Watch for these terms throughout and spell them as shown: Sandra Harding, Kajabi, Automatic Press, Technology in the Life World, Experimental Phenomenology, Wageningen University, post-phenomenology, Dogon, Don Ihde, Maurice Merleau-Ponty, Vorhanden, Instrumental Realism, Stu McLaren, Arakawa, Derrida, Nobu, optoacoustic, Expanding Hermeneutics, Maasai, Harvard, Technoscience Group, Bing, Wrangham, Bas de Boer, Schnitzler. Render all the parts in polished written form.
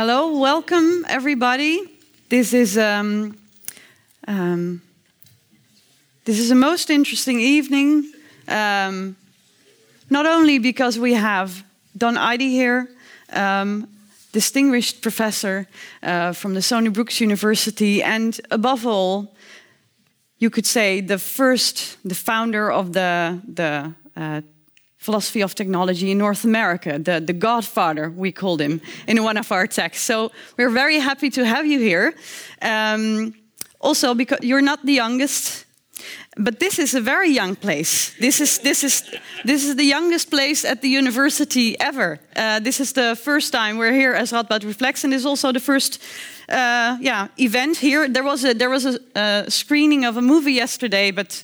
Hello, welcome everybody. This is a most interesting evening, not only because we have Don Ihde here, distinguished professor from the Stony Brook University, and above all, you could say the founder of the philosophy of technology in North America, the godfather, we called him, in one of our texts. So we're very happy to have you here. Also, because you're not the youngest, but this is a very young place. This is the youngest place at the university ever. This is the first time we're here as Radboud Reflex, and it's also the first event here. There was a screening of a movie yesterday, but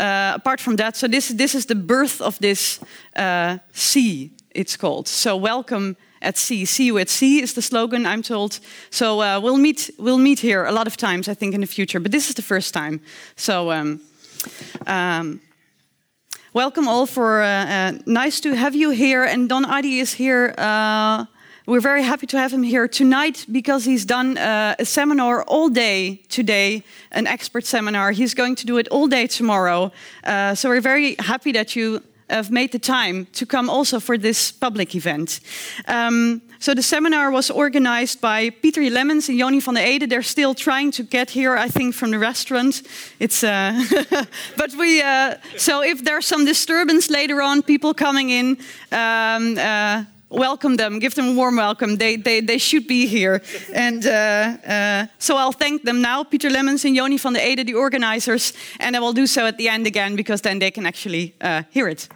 apart from that, so this is the birth of this sea, it's called. So welcome at sea. See you at sea is the slogan, I'm told. So we'll meet here a lot of times, I think, in the future. But this is the first time. So welcome all. For nice to have you here. And Don Ihde is here. We're very happy to have him here tonight because he's done a seminar all day today, an expert seminar. He's going to do it all day tomorrow. So we're very happy that you have made the time to come also for this public event. So the seminar was organized by Peter Lemmens and Joni van der Ede. They're still trying to get here, I think, from the restaurant. It's but we so if there's some disturbance later on, people coming in. Welcome them, give them a warm welcome. They should be here. And so I'll thank them now, Peter Lemmens and Joni van der Ede, the organizers, and I will do so at the end again, because then they can actually hear it.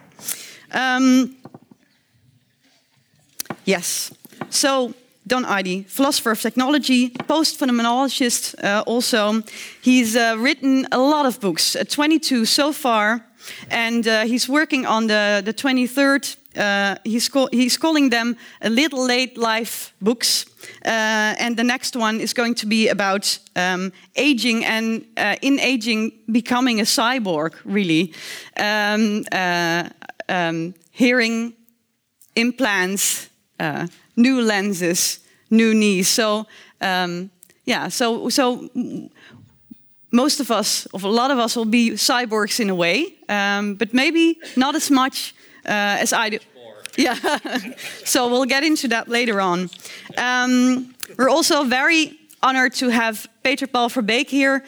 Yes, so Don Ihde, philosopher of technology, post-phenomenologist also. He's written a lot of books, 22 so far, and he's working on the 23rd. He's calling them a little late life books. And the next one is going to be about aging and in aging becoming a cyborg, really. Hearing implants, new lenses, new knees. So, so most of us, or a lot of us, will be cyborgs in a way, but maybe not as much as I do. Yeah. So we'll get into that later on. We're also very honored to have Peter Paul Verbeek here,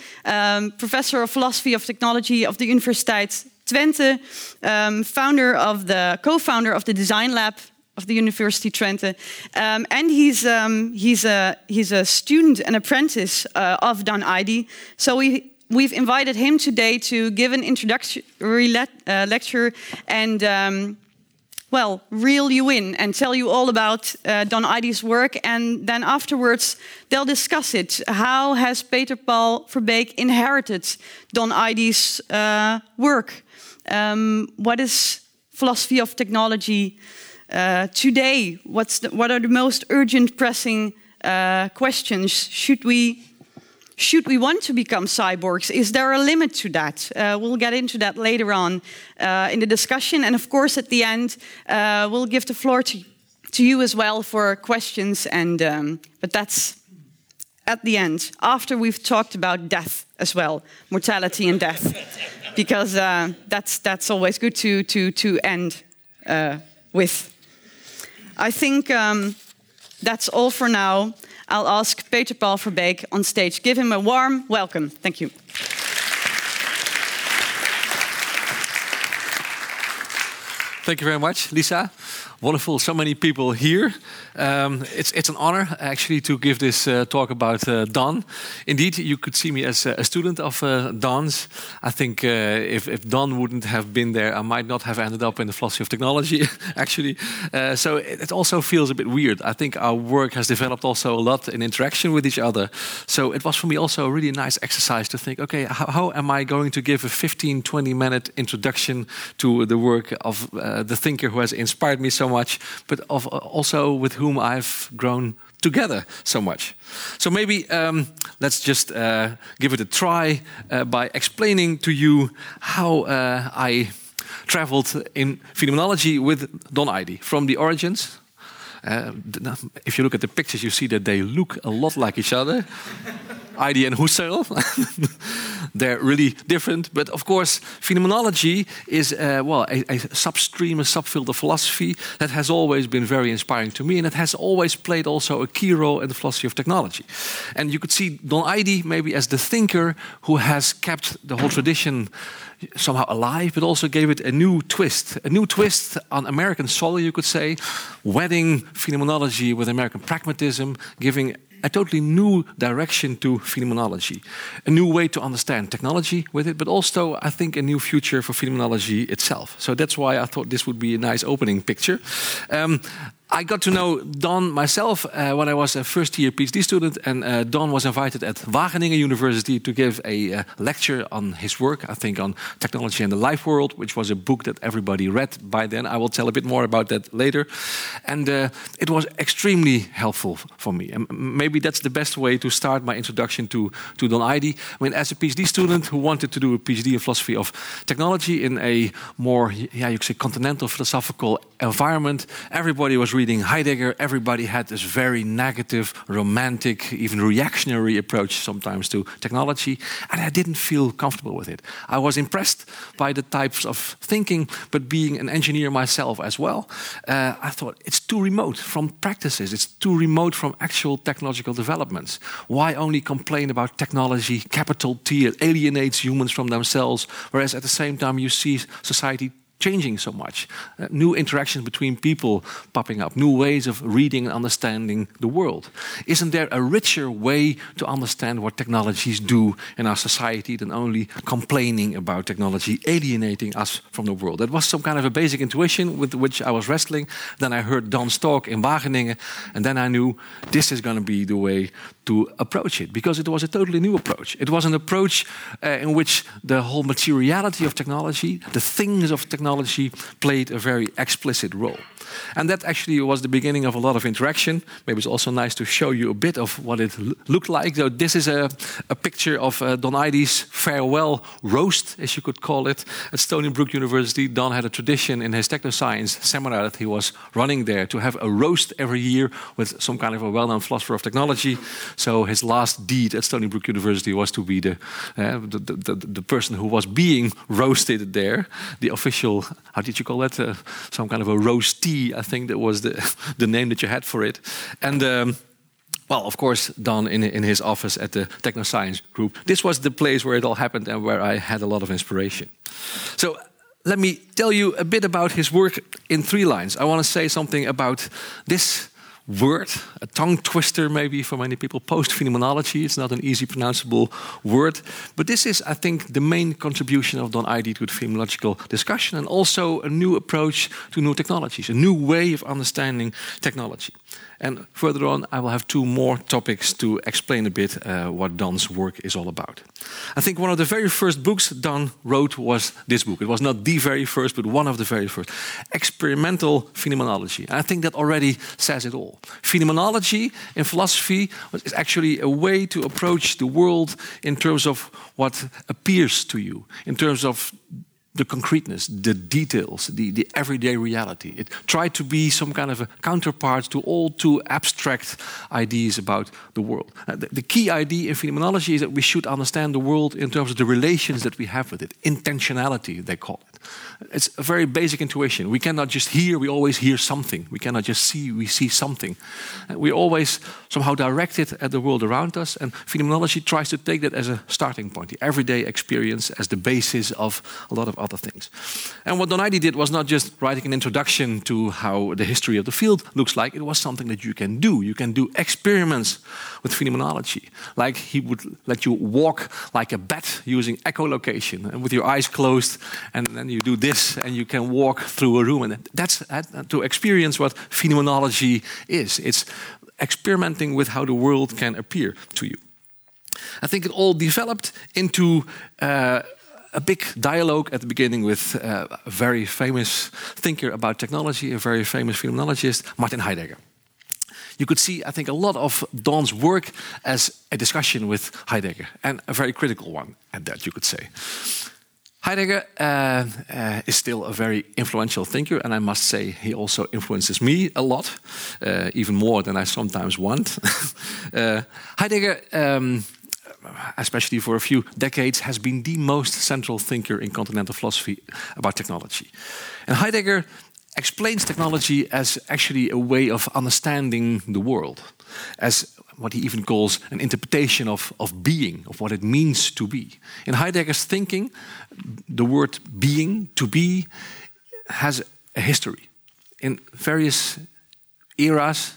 professor of philosophy of technology of the Universiteit Twente, co-founder of the Design Lab of the University Twente, and he's a student and apprentice of Don Ihde. So We've invited him today to give an introductory lecture and, reel you in and tell you all about Don Ihde's work. And then afterwards, they'll discuss it. How has Peter Paul Verbeek inherited Don Ihde's work? What is philosophy of technology today? What are the most urgent, pressing questions? Should we want to become cyborgs? Is there a limit to that? We'll get into that later on in the discussion. And of course, at the end, we'll give the floor to you as well for questions. And but that's at the end, after we've talked about death as well, mortality and death, because that's always good to end with. I think that's all for now. I'll ask Peter Paul Verbeek on stage. Give him a warm welcome. Thank you. Thank you very much, Lisa. Wonderful, so many people here. It's an honor, actually, to give this talk about Don. Indeed, you could see me as a student of Don's. I think if Don wouldn't have been there, I might not have ended up in the philosophy of technology, actually. So it also feels a bit weird. I think our work has developed also a lot in interaction with each other. So it was for me also a really nice exercise to think, okay, how am I going to give a 15, 20-minute introduction to the work of the thinker who has inspired me so much, but also with whom I've grown together so much. So maybe let's just give it a try by explaining to you how I traveled in phenomenology with Don Ihde, from the origins If you look at the pictures, you see that they look a lot like each other. Heidegger and Husserl. They're really different. But of course, phenomenology is a substream, a subfield of philosophy that has always been very inspiring to me, and it has always played also a key role in the philosophy of technology. And you could see Don Ihde maybe as the thinker who has kept the whole tradition somehow alive, but also gave it a new twist on American soil, you could say, wedding phenomenology with American pragmatism, giving a totally new direction to phenomenology, a new way to understand technology with it, but also, I think, a new future for phenomenology itself. So that's why I thought this would be a nice opening picture. I got to know Don myself when I was a first-year PhD student, and Don was invited at Wageningen University to give a lecture on his work, I think, on Technology in the Life World, which was a book that everybody read by then. I will tell a bit more about that later. And it was extremely helpful for me. And maybe that's the best way to start my introduction to Don Ihde. I mean, as a PhD student who wanted to do a PhD in philosophy of technology in a more, you could say, continental philosophical environment, everybody was reading Heidegger, everybody had this very negative, romantic, even reactionary approach sometimes to technology, and I didn't feel comfortable with it. I was impressed by the types of thinking, but being an engineer myself as well, I thought it's too remote from practices, it's too remote from actual technological developments. Why only complain about technology, capital T, it alienates humans from themselves, whereas at the same time you see society changing so much, new interactions between people popping up, new ways of reading and understanding the world. Isn't there a richer way to understand what technologies do in our society than only complaining about technology, alienating us from the world? That was some kind of a basic intuition with which I was wrestling. Then I heard Don's talk in Wageningen, and then I knew this is going to be the way to approach it, because it was a totally new approach. It was an approach in which the whole materiality of technology, the things of technology, played a very explicit role. And that actually was the beginning of a lot of interaction. Maybe it's also nice to show you a bit of what it looked like. So this is a picture of Don Ihde's farewell roast, as you could call it, at Stony Brook University. Don had a tradition in his Technoscience seminar that he was running there to have a roast every year with some kind of a well-known philosopher of technology. So his last deed at Stony Brook University was to be the person who was being roasted there, the official, how did you call that? Some kind of a roastee, I think that was the name that you had for it. And well, of course, Don in his office at the Technoscience Group. This was the place where it all happened and where I had a lot of inspiration. So let me tell you a bit about his work in three lines. I want to say something about this word, a tongue twister maybe for many people, post-phenomenology. It's not an easy pronounceable word. But this is, I think, the main contribution of Don Ihde to the phenomenological discussion, and also a new approach to new technologies, a new way of understanding technology. And further on, I will have two more topics to explain a bit what Don's work is all about. I think one of the very first books Don wrote was this book. It was not the very first, but one of the very first. Experimental Phenomenology. I think that already says it all. Phenomenology in philosophy is actually a way to approach the world in terms of what appears to you, in terms of the concreteness, the details, the everyday reality. It tried to be some kind of a counterpart to all too abstract ideas about the world. The key idea in phenomenology is that we should understand the world in terms of the relations that we have with it. Intentionality, they call it. It's a very basic intuition. We cannot just hear, we always hear something. We cannot just see, we see something. We always somehow direct it at the world around us, and phenomenology tries to take that as a starting point, the everyday experience as the basis of a lot of other things. And what Don Ihde did was not just writing an introduction to how the history of the field looks like, it was something that you can do. You can do experiments with phenomenology. Like he would let you walk like a bat using echolocation and with your eyes closed, and then you do this and you can walk through a room. And that's to experience what phenomenology is. It's experimenting with how the world can appear to you. I think it all developed into a big dialogue at the beginning with a very famous thinker about technology, a very famous phenomenologist, Martin Heidegger. You could see, I think, a lot of Don's work as a discussion with Heidegger, and a very critical one at that, you could say. Heidegger is still a very influential thinker, and I must say he also influences me a lot, even more than I sometimes want. Heidegger, especially for a few decades, has been the most central thinker in continental philosophy about technology. And Heidegger explains technology as actually a way of understanding the world, as what he even calls an interpretation of being, of what it means to be. In Heidegger's thinking, the word being, to be, has a history. In various eras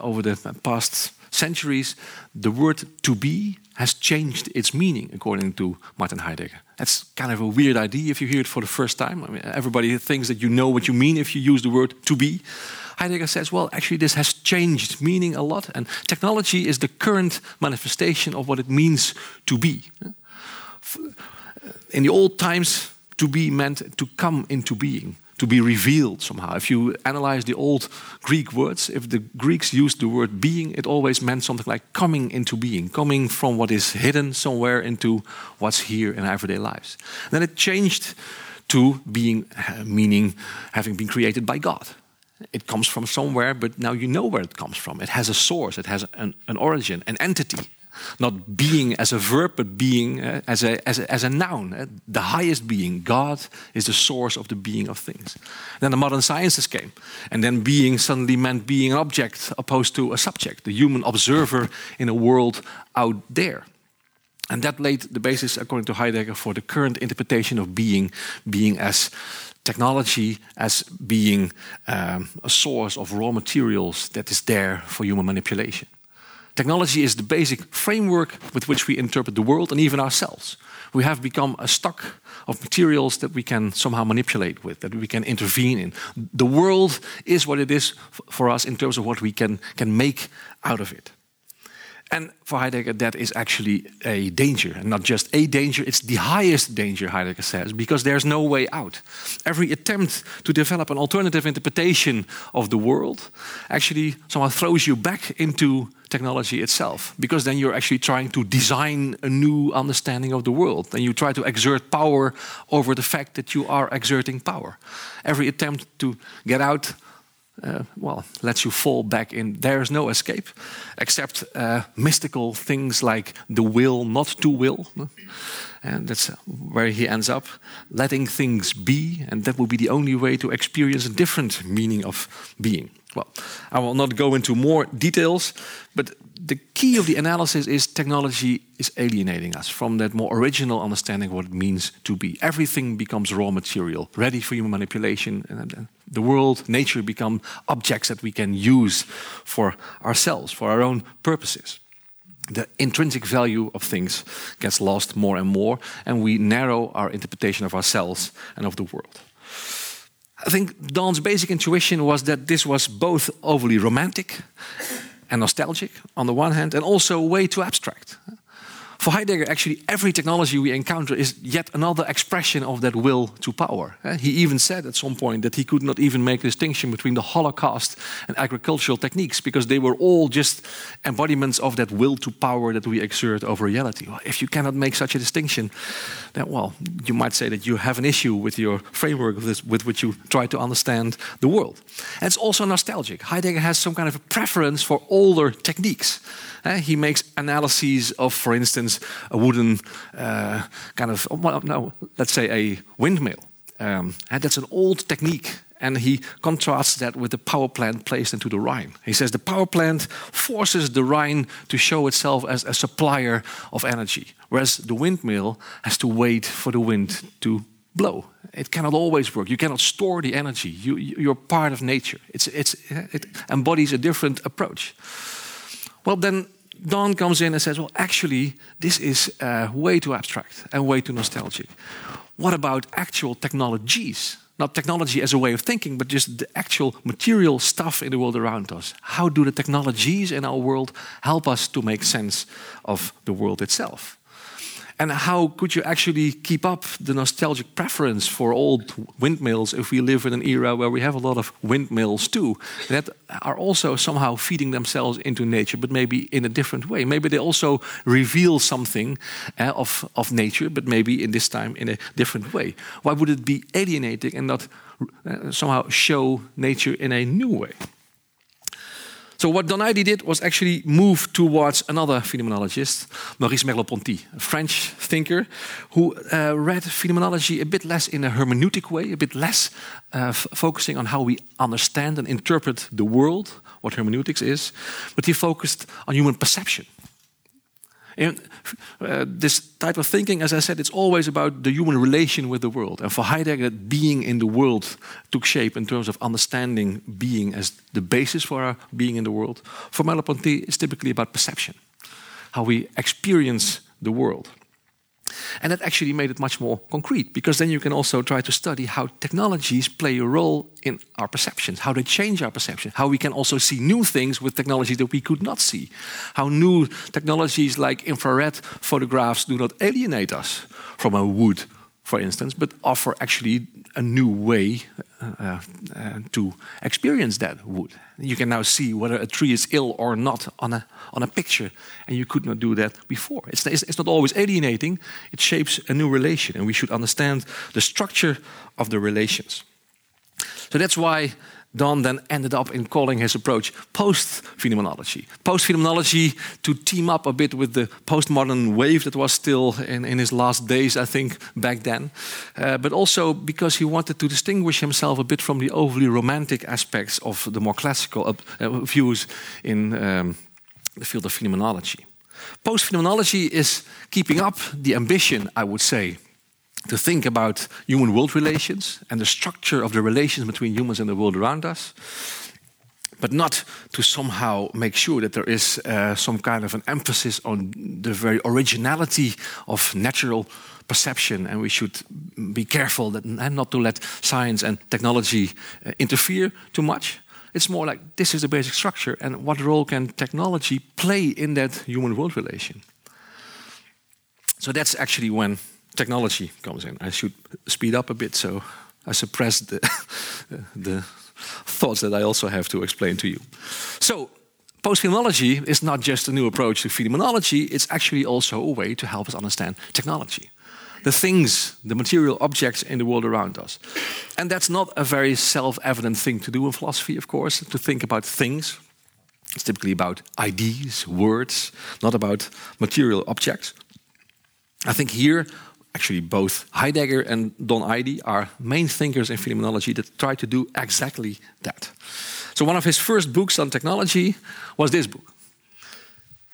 over the past centuries, the word to be has changed its meaning, according to Martin Heidegger. That's kind of a weird idea if you hear it for the first time. I mean, everybody thinks that you know what you mean if you use the word to be. Heidegger says, well, actually this has changed meaning a lot, and technology is the current manifestation of what it means to be. In the old times, to be meant to come into being, to be revealed somehow. If you analyze the old Greek words, if the Greeks used the word being, it always meant something like coming into being, coming from what is hidden somewhere into what's here in our everyday lives. And then it changed to being, meaning having been created by God. It comes from somewhere, but now you know where it comes from. It has a source, it has an origin, an entity. Not being as a verb, but being as a noun. The highest being, God, is the source of the being of things. Then the modern sciences came. And then being suddenly meant being an object opposed to a subject, the human observer in a world out there. And that laid the basis, according to Heidegger, for the current interpretation of being as technology, as being a source of raw materials that is there for human manipulation. Technology is the basic framework with which we interpret the world and even ourselves. We have become a stock of materials that we can somehow manipulate with, that we can intervene in. The world is what it is for us in terms of what we can make out of it. And for Heidegger, that is actually a danger. And not just a danger, it's the highest danger, Heidegger says, because there's no way out. Every attempt to develop an alternative interpretation of the world actually somehow throws you back into technology itself, because then you're actually trying to design a new understanding of the world, and you try to exert power over the fact that you are exerting power. Every attempt to get out, lets you fall back in. There is no escape, except mystical things like the will not to will. And that's where he ends up, letting things be, and that will be the only way to experience a different meaning of being. Well, I will not go into more details, but the key of the analysis is technology is alienating us from that more original understanding of what it means to be. Everything becomes raw material, ready for human manipulation. And the world, nature, become objects that we can use for ourselves, for our own purposes. The intrinsic value of things gets lost more and more, and we narrow our interpretation of ourselves and of the world. I think Don's basic intuition was that this was both overly romantic and nostalgic on the one hand, and also way too abstract. For Heidegger, actually, every technology we encounter is yet another expression of that will to power. He even said at some point that he could not even make a distinction between the Holocaust and agricultural techniques, because they were all just embodiments of that will to power that we exert over reality. Well, if you cannot make such a distinction, then, well, you might say that you have an issue with your framework with which you try to understand the world. And it's also nostalgic. Heidegger has some kind of a preference for older techniques. He makes analyses of, for instance, a wooden let's say a windmill. And that's an old technique, and he contrasts that with the power plant placed into the Rhine. He says the power plant forces the Rhine to show itself as a supplier of energy, whereas the windmill has to wait for the wind to blow. It cannot always work. You cannot store the energy. You're part of nature. It embodies a different approach. Well, then Don comes in and says, well, actually, this is way too abstract and way too nostalgic. What about actual technologies? Not technology as a way of thinking, but just the actual material stuff in the world around us. How do the technologies in our world help us to make sense of the world itself? And how could you actually keep up the nostalgic preference for old windmills if we live in an era where we have a lot of windmills too, that are also somehow feeding themselves into nature, but maybe in a different way. Maybe they also reveal something of nature, but maybe in this time in a different way. Why would it be alienating and not somehow show nature in a new way? So what Don Ihde did was actually move towards another phenomenologist, Maurice Merleau-Ponty, a French thinker who read phenomenology a bit less in a hermeneutic way, a bit less focusing on how we understand and interpret the world, what hermeneutics is, but he focused on human perception. And this type of thinking, as I said, it's always about the human relation with the world. And for Heidegger, that being in the world took shape in terms of understanding being as the basis for our being in the world. For Merleau-Ponty, it's typically about perception, how we experience the world. And that actually made it much more concrete, because then you can also try to study how technologies play a role in our perceptions, how they change our perception, how we can also see new things with technology that we could not see, how new technologies like infrared photographs do not alienate us from our wood, for instance, but offer actually a new way to experience that wood. You can now see whether a tree is ill or not on a picture, and you could not do that before. It's not always alienating. It shapes a new relation, and we should understand the structure of the relations. So that's why Don then ended up in calling his approach post-phenomenology. Post-phenomenology to team up a bit with the postmodern wave that was still in his last days, I think, back then. But also because he wanted to distinguish himself a bit from the overly romantic aspects of the more classical views in the field of phenomenology. Post-phenomenology is keeping up the ambition, I would say, to think about human-world relations and the structure of the relations between humans and the world around us, but not to somehow make sure that there is some kind of an emphasis on the very originality of natural perception, and we should be careful that, and not to let science and technology interfere too much. It's more like, this is the basic structure, and what role can technology play in that human-world relation? So that's actually when technology comes in. I should speed up a bit, so I suppress the thoughts that I also have to explain to you. So, post-phenomenology is not just a new approach to phenomenology, it's actually also a way to help us understand technology. The things, the material objects in the world around us. And that's not a very self-evident thing to do in philosophy, of course, to think about things. It's typically about ideas, words, not about material objects. I think here, actually, both Heidegger and Don Ihde are main thinkers in phenomenology that try to do exactly that. So one of his first books on technology was this book.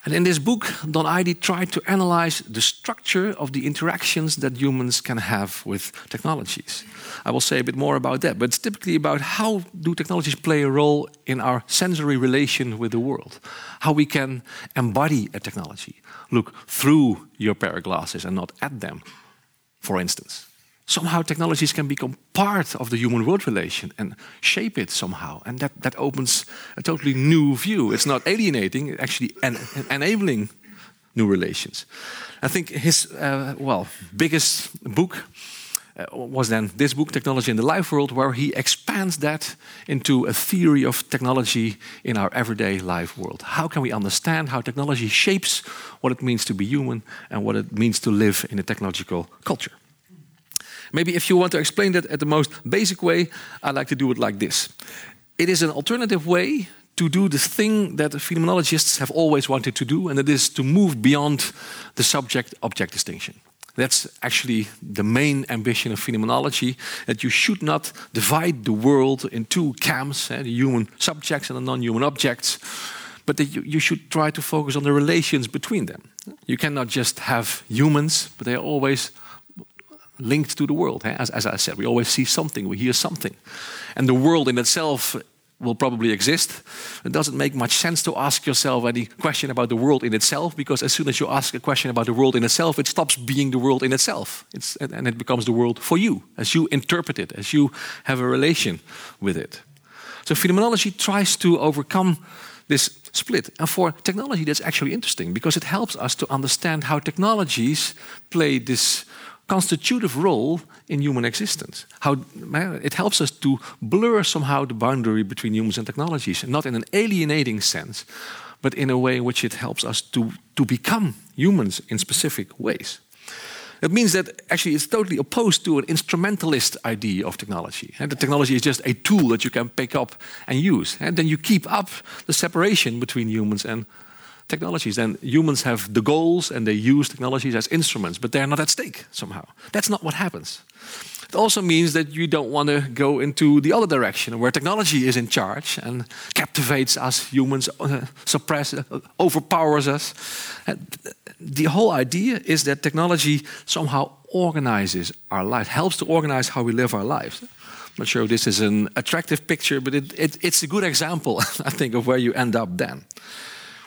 And in this book, Don Ihde tried to analyze the structure of the interactions that humans can have with technologies. I will say a bit more about that, but it's typically about how do technologies play a role in our sensory relation with the world, how we can embody a technology, look through your pair of glasses and not at them, for instance. Somehow technologies can become part of the human-world relation and shape it somehow. And that opens a totally new view. It's not alienating, it's actually enabling new relations. I think his biggest book was then this book, Technology in the Life World, where he expands that into a theory of technology in our everyday life world. How can we understand how technology shapes what it means to be human and what it means to live in a technological culture? Maybe if you want to explain that at the most basic way, I like to do it like this. It is an alternative way to do the thing that phenomenologists have always wanted to do, and that is to move beyond the subject-object distinction. That's actually the main ambition of phenomenology, that you should not divide the world in two camps, the human subjects and the non-human objects, but that you should try to focus on the relations between them. You cannot just have humans, but they are always linked to the world. As I said, we always see something, we hear something. And the world in itself will probably exist. It doesn't make much sense to ask yourself any question about the world in itself, because as soon as you ask a question about the world in itself, it stops being the world in itself. And it becomes the world for you, as you interpret it, as you have a relation with it. So phenomenology tries to overcome this split. And for technology, that's actually interesting because it helps us to understand how technologies play this constitutive role in human existence. How it helps us to blur somehow the boundary between humans and technologies, not in an alienating sense, but in a way in which it helps us to become humans in specific ways. It means that actually it's totally opposed to an instrumentalist idea of technology. The technology is just a tool that you can pick up and use. And then you keep up the separation between humans and technologies. Then humans have the goals and they use technologies as instruments, but they're not at stake somehow. That's not what happens. It also means that you don't want to go into the other direction where technology is in charge and captivates us humans, suppresses, overpowers us. The whole idea is that technology somehow organizes our lives, helps to organize how we live our lives. I'm not sure if this is an attractive picture, but it's a good example, I think, of where you end up then.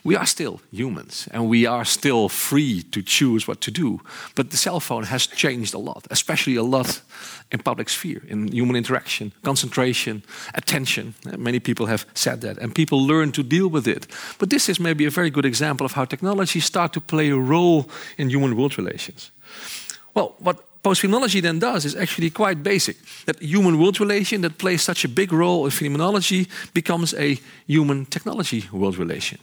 We are still humans, and we are still free to choose what to do. But the cell phone has changed a lot, especially a lot in public sphere, in human interaction, concentration, attention. Many people have said that, and people learn to deal with it. But this is maybe a very good example of how technologies start to play a role in human-world relations. Well, what post-phenomenology then does is actually quite basic. That human-world relation that plays such a big role in phenomenology becomes a human-technology world relation.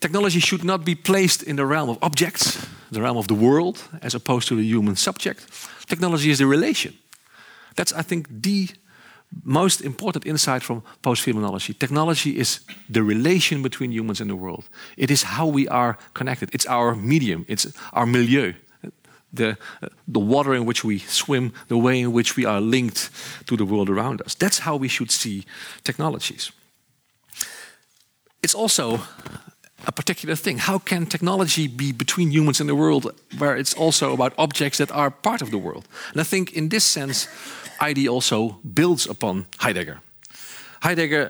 Technology should not be placed in the realm of objects, the realm of the world, as opposed to the human subject. Technology is the relation. That's, I think, the most important insight from post-phenomenology. Technology is the relation between humans and the world. It is how we are connected. It's our medium. It's our milieu, the water in which we swim, the way in which we are linked to the world around us. That's how we should see technologies. It's also a particular thing. How can technology be between humans and the world, where it's also about objects that are part of the world? And I think in this sense, Ihde also builds upon Heidegger. Heidegger,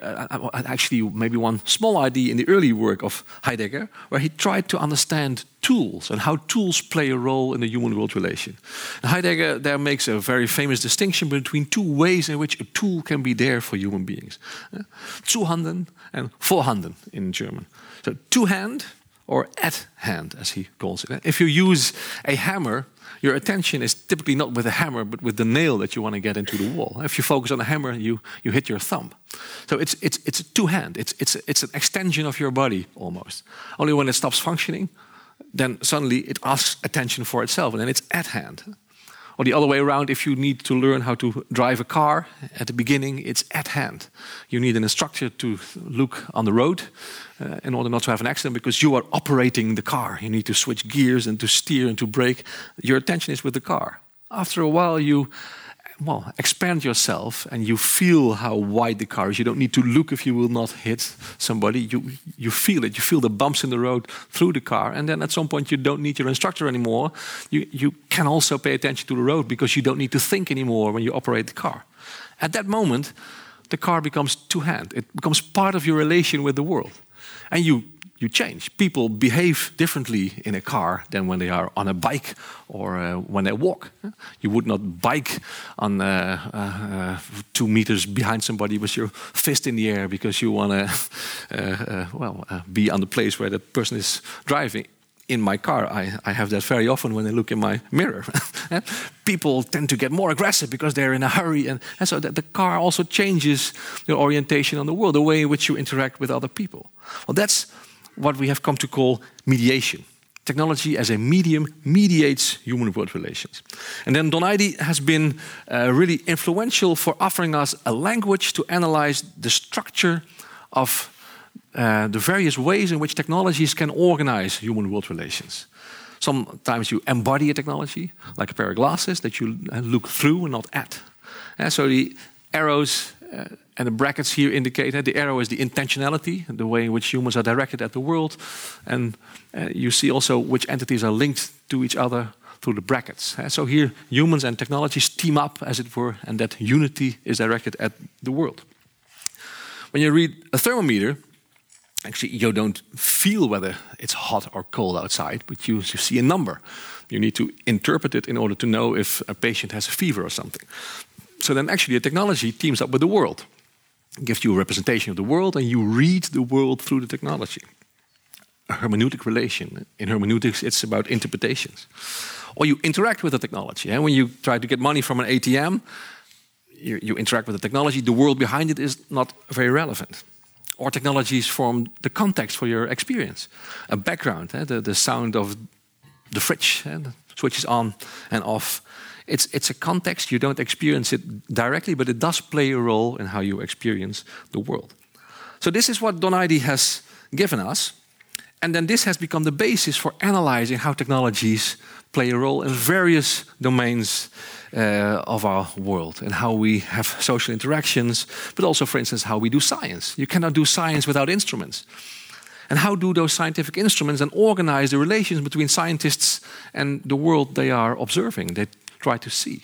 actually maybe one small idea in the early work of Heidegger, where he tried to understand tools and how tools play a role in the human-world relation. And Heidegger there makes a very famous distinction between two ways in which a tool can be there for human beings. Zuhanden and Vorhanden in German. So to-hand or at-hand, as he calls it. If you use a hammer, your attention is typically not with the hammer, but with the nail that you want to get into the wall. If you focus on the hammer, you hit your thumb. So it's a two-hand. It's an extension of your body almost. Only when it stops functioning, then suddenly it asks attention for itself, and then it's at hand. Or the other way around, if you need to learn how to drive a car, at the beginning it's at hand. You need an instructor to look on the road in order not to have an accident, because you are operating the car. You need to switch gears and to steer and to brake. Your attention is with the car. After a while you expand yourself and you feel how wide the car is. You don't need to look if you will not hit somebody. You feel it. You feel the bumps in the road through the car. And then at some point you don't need your instructor anymore. You can also pay attention to the road because you don't need to think anymore when you operate the car. At that moment, the car becomes two-hand. It becomes part of your relation with the world. And you change. People behave differently in a car than when they are on a bike or when they walk. You would not bike on 2 meters behind somebody with your fist in the air because you want to be on the place where that person is driving. In my car, I have that very often when I look in my mirror. People tend to get more aggressive because they're in a hurry. And so the car also changes your orientation on the world, the way in which you interact with other people. Well, that's what we have come to call mediation. Technology as a medium mediates human-world relations. And then Don Ihde has been really influential for offering us a language to analyze the structure of the various ways in which technologies can organize human-world relations. Sometimes you embody a technology, like a pair of glasses that you look through and not at. And so the arrows and the brackets here indicate that the arrow is the intentionality, the way in which humans are directed at the world. And you see also which entities are linked to each other through the brackets. So here, humans and technologies team up, as it were, and that unity is directed at the world. When you read a thermometer, actually, you don't feel whether it's hot or cold outside, but you see a number. You need to interpret it in order to know if a patient has a fever or something. So then actually the technology teams up with the world. gives you a representation of the world, and you read the world through the technology. A hermeneutic relation. In hermeneutics, it's about interpretations. Or you interact with the technology. When you try to get money from an ATM, you interact with the technology. The world behind it is not very relevant. Or technologies form the context for your experience. A background, the sound of the fridge, the switches on and off. It's a context. You don't experience it directly, but it does play a role in how you experience the world. So this is what Don Ihde has given us. And then this has become the basis for analyzing how technologies play a role in various domains of our world and how we have social interactions, but also, for instance, how we do science. You cannot do science without instruments. And how do those scientific instruments then organize the relations between scientists and the world they are observing, they try to see?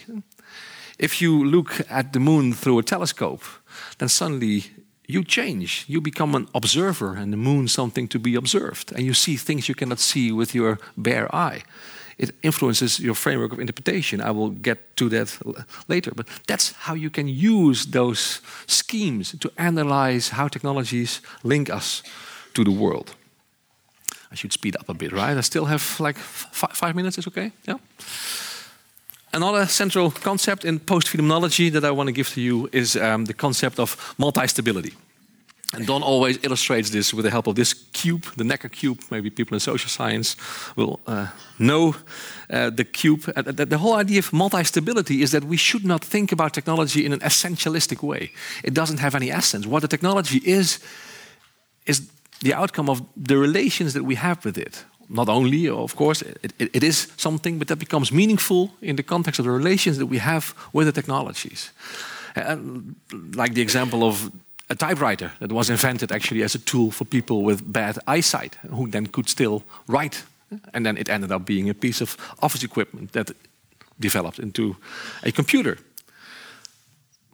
If you look at the moon through a telescope, then suddenly you change. You become an observer, and the moon something to be observed. And you see things you cannot see with your bare eye. It influences your framework of interpretation. I will get to that later. But that's how you can use those schemes to analyze how technologies link us to the world. I should speed up a bit, right? I still have like 5 minutes, is okay? Yeah. Another central concept in post-phenomenology that I want to give to you is the concept of multi-stability. And Don always illustrates this with the help of this cube, the Necker cube. Maybe people in social science will know the cube. The whole idea of multi-stability is that we should not think about technology in an essentialistic way. It doesn't have any essence. What the technology is the outcome of the relations that we have with it. Not only, of course, it is something, but that becomes meaningful in the context of the relations that we have with the technologies. Like the example of a typewriter that was invented actually as a tool for people with bad eyesight, who then could still write. And then it ended up being a piece of office equipment that developed into a computer.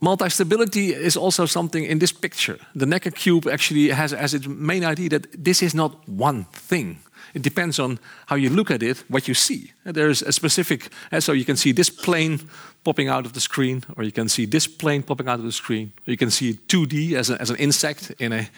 Multi-stability is also something in this picture. The Necker cube actually has as its main idea that this is not one thing. It depends on how you look at it, what you see. There is a specific, so you can see this plane popping out of the screen, or you can see this plane popping out of the screen. You can see 2D as an insect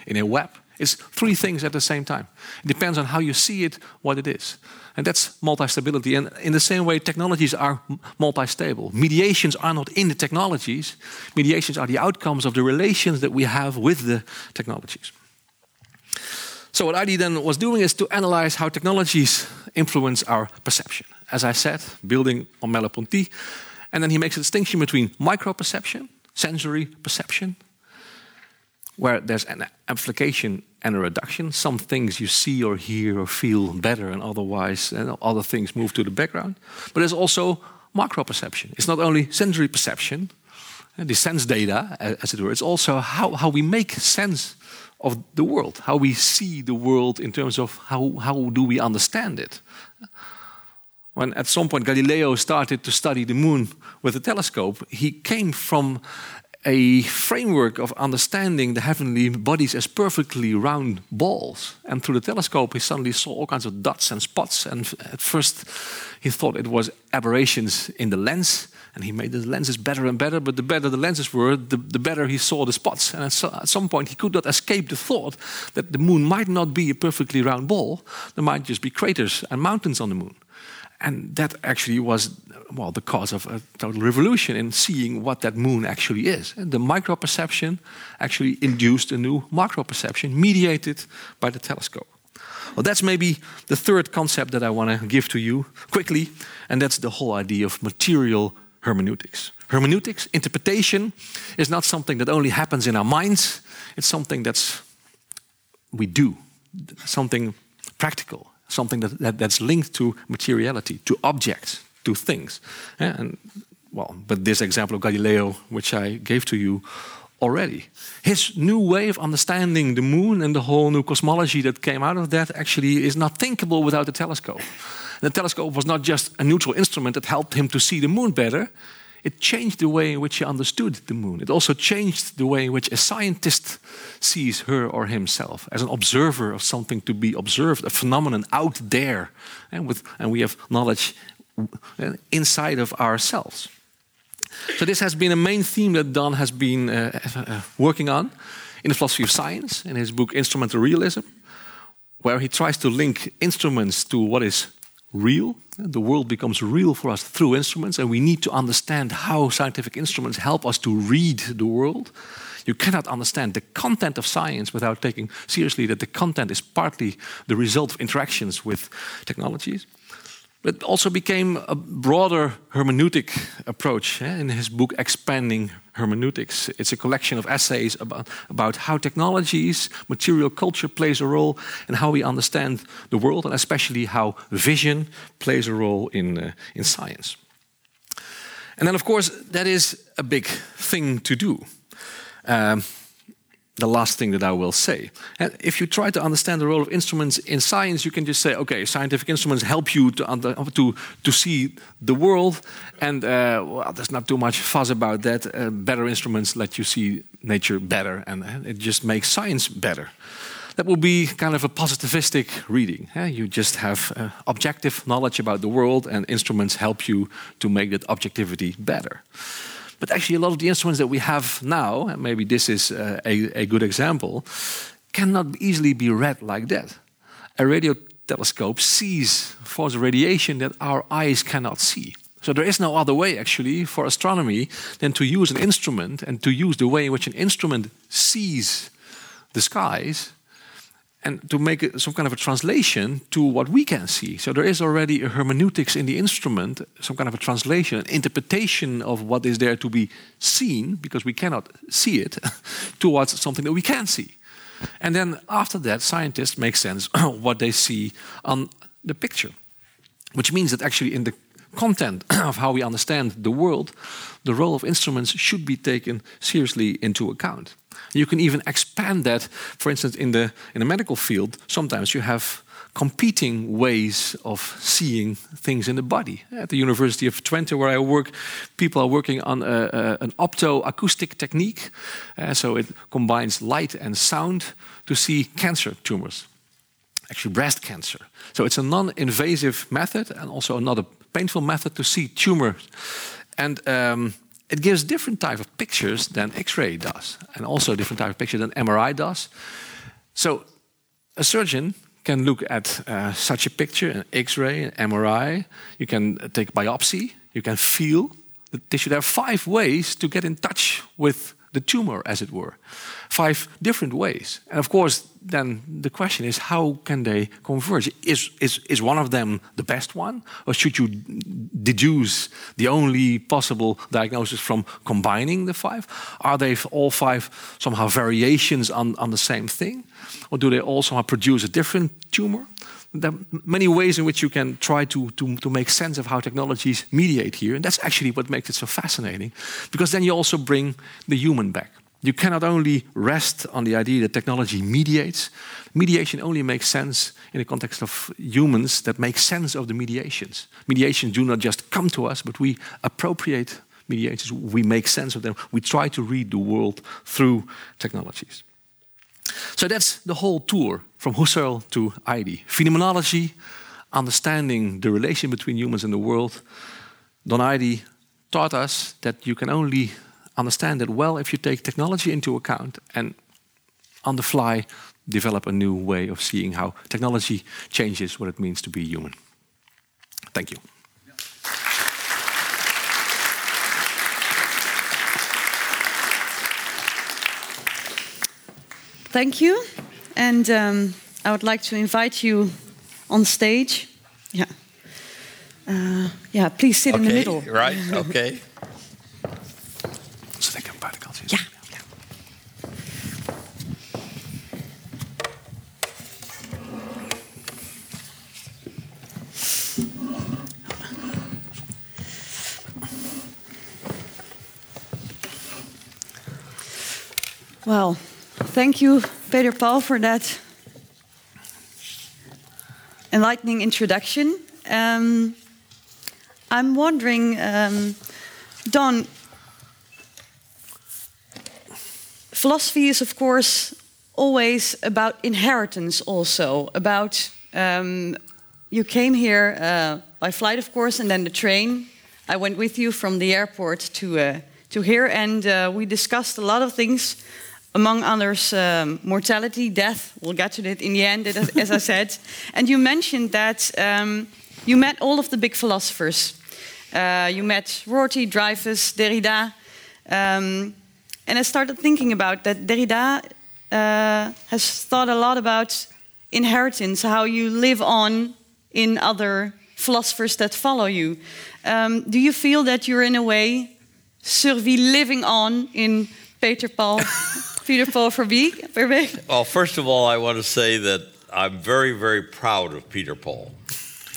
in a web. It's three things at the same time. It depends on how you see it, what it is. And that's multi-stability. And in the same way, technologies are multi-stable. Mediations are not in the technologies. Mediations are the outcomes of the relations that we have with the technologies. So what Ihde then was doing is to analyze how technologies influence our perception. As I said, building on Merleau-Ponty. And then he makes a distinction between micro-perception, sensory perception, where there's an amplification and a reduction. Some things you see or hear or feel better, and otherwise other things move to the background. But there's also macro-perception. It's not only sensory perception, the sense data, as it were. It's also how we make sense of the world, how we see the world in terms of how do we understand it. When at some point Galileo started to study the moon with a telescope, he came from a framework of understanding the heavenly bodies as perfectly round balls. And through the telescope, he suddenly saw all kinds of dots and spots. And at first, he thought it was aberrations in the lens. And he made the lenses better and better. But the better the lenses were, the better he saw the spots. And at some point, he could not escape the thought that the moon might not be a perfectly round ball. There might just be craters and mountains on the moon. And that actually was, the cause of a total revolution in seeing what that moon actually is. And the micro-perception actually induced a new macro-perception mediated by the telescope. Well, that's maybe the third concept that I want to give to you quickly, and that's the whole idea of material hermeneutics. Hermeneutics, interpretation, is not something that only happens in our minds. It's something we do, something practical. Something that's linked to materiality, to objects, to things. But this example of Galileo, which I gave to you already. His new way of understanding the moon and the whole new cosmology that came out of that actually is not thinkable without the telescope. The telescope was not just a neutral instrument that helped him to see the moon better. It changed the way in which he understood the moon. It also changed the way in which a scientist sees her or himself as an observer of something to be observed, a phenomenon out there. And we have knowledge inside of ourselves. So this has been a main theme that Don has been working on in the philosophy of science, in his book Instrumental Realism, where he tries to link instruments to what is real. The world becomes real for us through instruments, and we need to understand how scientific instruments help us to read the world. You cannot understand the content of science without taking seriously that the content is partly the result of interactions with technologies. It also became a broader hermeneutic approach in his book Expanding Hermeneutics. It's a collection of essays about how technologies, material culture plays a role in how we understand the world, and especially how vision plays a role in science. And then, of course, that is a big thing to do. The last thing that I will say. If you try to understand the role of instruments in science, you can just say, okay, scientific instruments help you to see the world, and well, there's not too much fuss about that. Better instruments let you see nature better, and it just makes science better. That will be kind of a positivistic reading. You just have objective knowledge about the world, and instruments help you to make that objectivity better. But actually, a lot of the instruments that we have now, and maybe this is a good example, cannot easily be read like that. A radio telescope sees forms of radiation that our eyes cannot see. So there is no other way, actually, for astronomy than to use an instrument and to use the way in which an instrument sees the skies and to make some kind of a translation to what we can see. So there is already a hermeneutics in the instrument, some kind of a translation, an interpretation of what is there to be seen, because we cannot see it, towards something that we can see. And then after that, scientists make sense of what they see on the picture, which means that actually in the content of how we understand the world, the role of instruments should be taken seriously into account. You can even expand that. For instance, in the medical field, sometimes you have competing ways of seeing things in the body. At the University of Twente, where I work, people are working on an optoacoustic technique. So it combines light and sound to see cancer tumors, actually breast cancer. So it's a non-invasive method, and also another painful method to see tumors. And it gives different type of pictures than X-ray does, and also different type of picture than MRI does. So a surgeon can look at such a picture, an X-ray, an MRI. You can take biopsy. You can feel the tissue. There are 5 ways to get in touch with the tumor, as it were. 5 different ways. And of course, then the question is, how can they converge? Is one of them the best one? Or should you deduce the only possible diagnosis from combining the 5? Are they all 5 somehow variations on the same thing? Or do they all somehow produce a different tumor? There are many ways in which you can try to make sense of how technologies mediate here. And that's actually what makes it so fascinating. Because then you also bring the human back. You cannot only rest on the idea that technology mediates. Mediation only makes sense in the context of humans that make sense of the mediations. Mediations do not just come to us, but we appropriate mediations. We make sense of them. We try to read the world through technologies. So that's the whole tour from Husserl to Heide. Phenomenology, understanding the relation between humans and the world. Don Ihde taught us that you can only understand that well if you take technology into account and on the fly develop a new way of seeing how technology changes what it means to be human. Thank you. Thank you. And I would like to invite you on stage. Yeah. Please sit in the middle. Right, okay. Ja. Well, thank you, Peter Paul, for that enlightening introduction. I'm wondering, Don, philosophy is, of course, always about inheritance also. About you came here by flight, of course, and then the train. I went with you from the airport to here, and we discussed a lot of things, among others, mortality, death. We'll get to that in the end, as I said. And you mentioned that you met all of the big philosophers. You met Rorty, Dreyfus, Derrida. And I started thinking about that Derrida has thought a lot about inheritance, how you live on in other philosophers that follow you. Do you feel that you're in a way living on in Peter Paul Verbeek? Well, first of all, I want to say that I'm very, very proud of Peter Paul.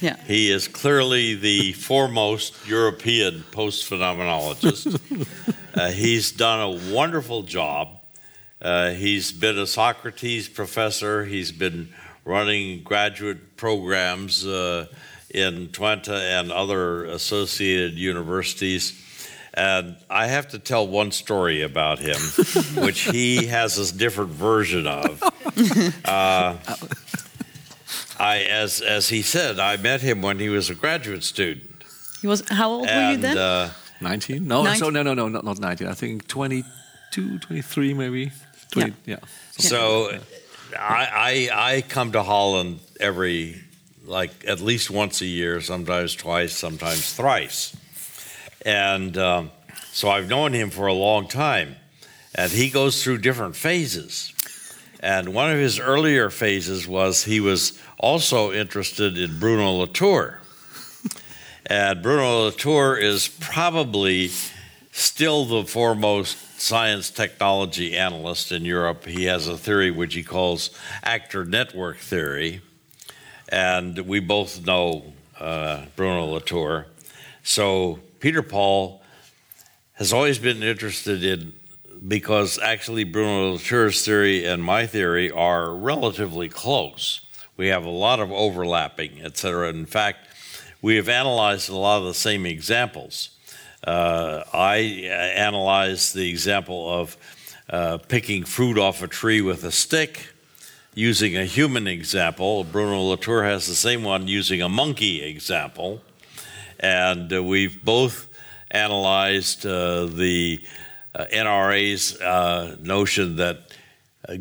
Yeah. He is clearly the foremost European post-phenomenologist. He's done a wonderful job. He's been a Socrates professor. He's been running graduate programs in Twente and other associated universities. And I have to tell one story about him, which he has a different version of. As he said, I met him when he was a graduate student. He was how old were you then? 19? No, 19? So no, not 19. I think 22, 23 maybe. 20, yeah. So I come to Holland at least once a year, sometimes twice, sometimes thrice. And so I've known him for a long time. And he goes through different phases. And one of his earlier phases was he was also interested in Bruno Latour. And Bruno Latour is probably still the foremost science technology analyst in Europe. He has a theory which he calls actor network theory. And we both know Bruno Latour. So Peter Paul has always been interested in, because actually Bruno Latour's theory and my theory are relatively close. We have a lot of overlapping, et cetera. In fact, we have analyzed a lot of the same examples. I analyzed the example of picking fruit off a tree with a stick using a human example. Bruno Latour has the same one using a monkey example. And we've both analyzed the NRA's notion that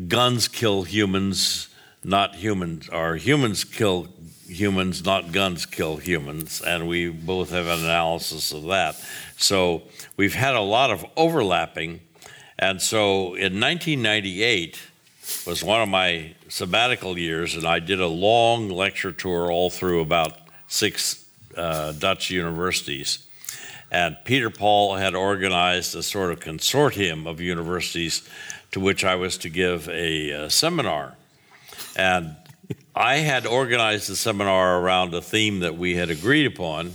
guns kill humans, not humans, or humans kill humans, not guns kill humans, and we both have an analysis of that. So we've had a lot of overlapping, and so in 1998 was one of my sabbatical years, and I did a long lecture tour all through about 6 Dutch universities. And Peter Paul had organized a sort of consortium of universities to which I was to give a seminar. And I had organized the seminar around a theme that we had agreed upon.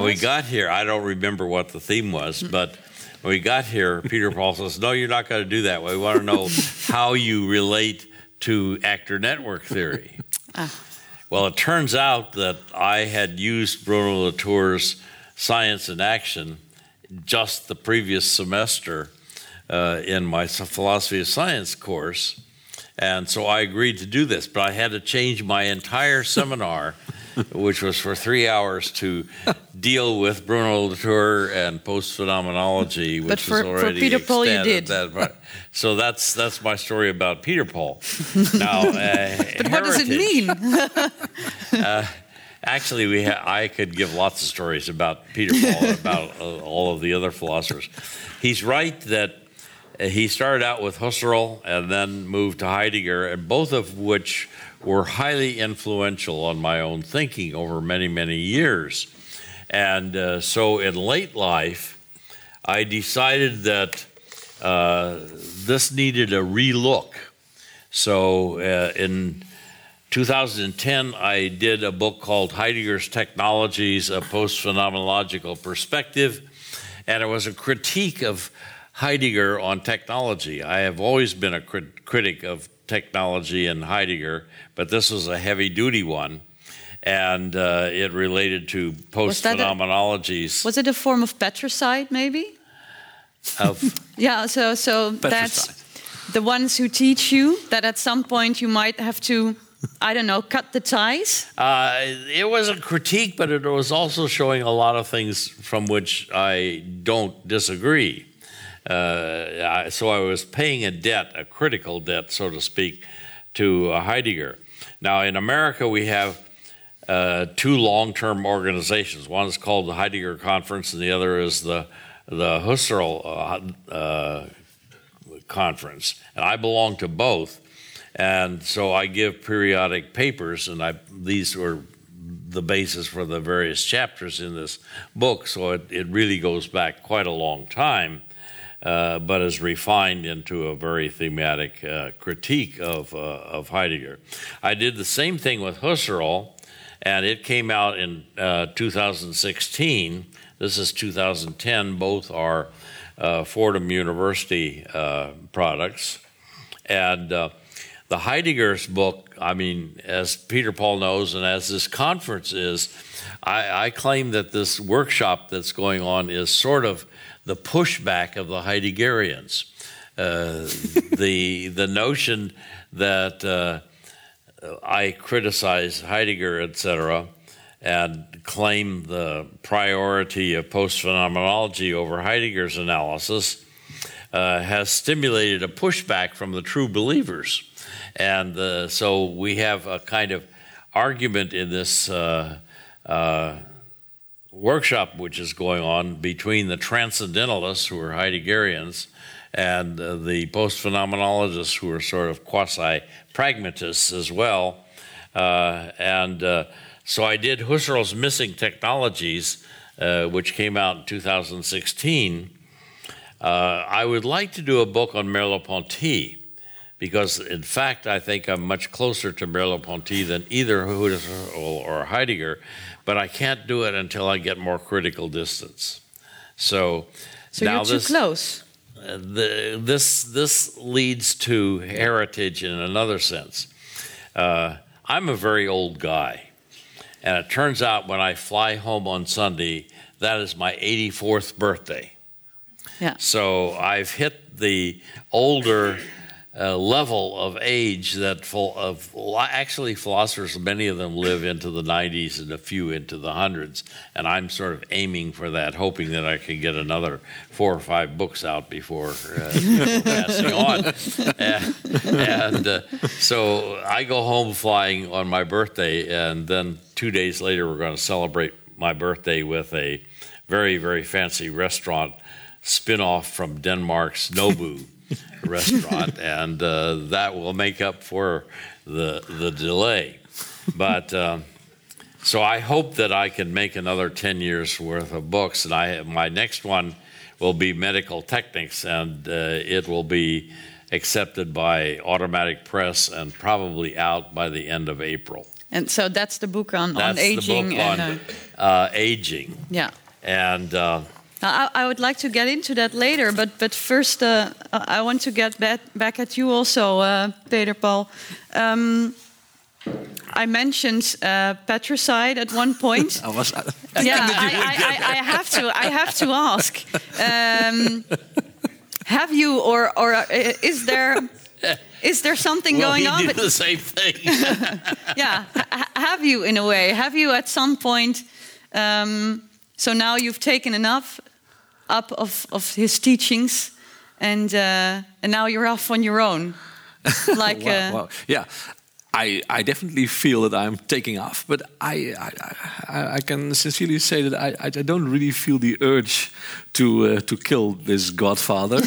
We got here, I don't remember what the theme was, but when we got here, Peter Paul says, no, you're not going to do that. We want to know how you relate to actor network theory. Well, it turns out that I had used Bruno Latour's Science in Action just the previous semester in my Philosophy of Science course. And so I agreed to do this, but I had to change my entire seminar, which was for 3 hours, to deal with Bruno Latour and post-phenomenology, which was already Peter Paul, you did. That so that's my story about Peter Paul. Now, but what does it mean? Actually, I could give lots of stories about Peter Paul and about all of the other philosophers. He's right that he started out with Husserl and then moved to Heidegger, and both of which were highly influential on my own thinking over many, many years. And so in late life, I decided that this needed a relook. So in 2010, I did a book called Heidegger's Technologies, A Post-Phenomenological Perspective, and it was a critique of Heidegger on technology. I have always been a critic of technology and Heidegger, but this was a heavy-duty one, and it related to post-phenomenologies. Was it a form of patricide, maybe? So that's the ones who teach you that at some point you might have to I don't know, cut the ties? It was a critique, but it was also showing a lot of things from which I don't disagree. So I was paying a debt, a critical debt, so to speak, to Heidegger. Now, in America, we have two long-term organizations. One is called the Heidegger Conference, and the other is the Husserl Conference. And I belong to both. And so I give periodic papers, and these were the basis for the various chapters in this book. So it really goes back quite a long time, but is refined into a very thematic critique of Heidegger. I did the same thing with Husserl, and it came out in 2016. This is 2010. Both are Fordham University products. And the Heidegger's book, I mean, as Peter Paul knows and as this conference is, I claim that this workshop that's going on is sort of the pushback of the Heideggerians. The notion that I criticize Heidegger, etc., and claim the priority of post-phenomenology over Heidegger's analysis has stimulated a pushback from the true believers. And so we have a kind of argument in this workshop which is going on between the transcendentalists, who are Heideggerians, and the post-phenomenologists, who are sort of quasi-pragmatists as well. So I did Husserl's Missing Technologies, which came out in 2016. I would like to do a book on Merleau-Ponty, because, in fact, I think I'm much closer to Merleau-Ponty than either Husserl or Heidegger, but I can't do it until I get more critical distance. So now you're too close. This leads to heritage in another sense. I'm a very old guy, and it turns out when I fly home on Sunday, that is my 84th birthday. Yeah. So I've hit the older level of age that actually philosophers, many of them live into the 90s and a few into the hundreds, and I'm sort of aiming for that, hoping that I can get another 4 or 5 books out before passing on. So I go home flying on my birthday, and then 2 days later we're going to celebrate my birthday with a very, very fancy restaurant spin-off from Denmark's Nobu restaurant, and that will make up for the delay. But so I hope that I can make another 10 years worth of books, and my next one will be Medical Technics, and it will be accepted by Automatic Press and probably out by the end of April. And so that's the book on aging. Aging. Yeah. And I would like to get into that later, but first I want to get back at you also, Peter Paul. I mentioned patricide at one point. I have to ask. Have you or is there? Is there something going on? Well, he did the same thing. Yeah. Have you, in a way? Have you at some point? So now you've taken enough up of his teachings, and now you're off on your own. Like wow. Yeah, I definitely feel that I'm taking off, but I can sincerely say that I don't really feel the urge to kill this godfather.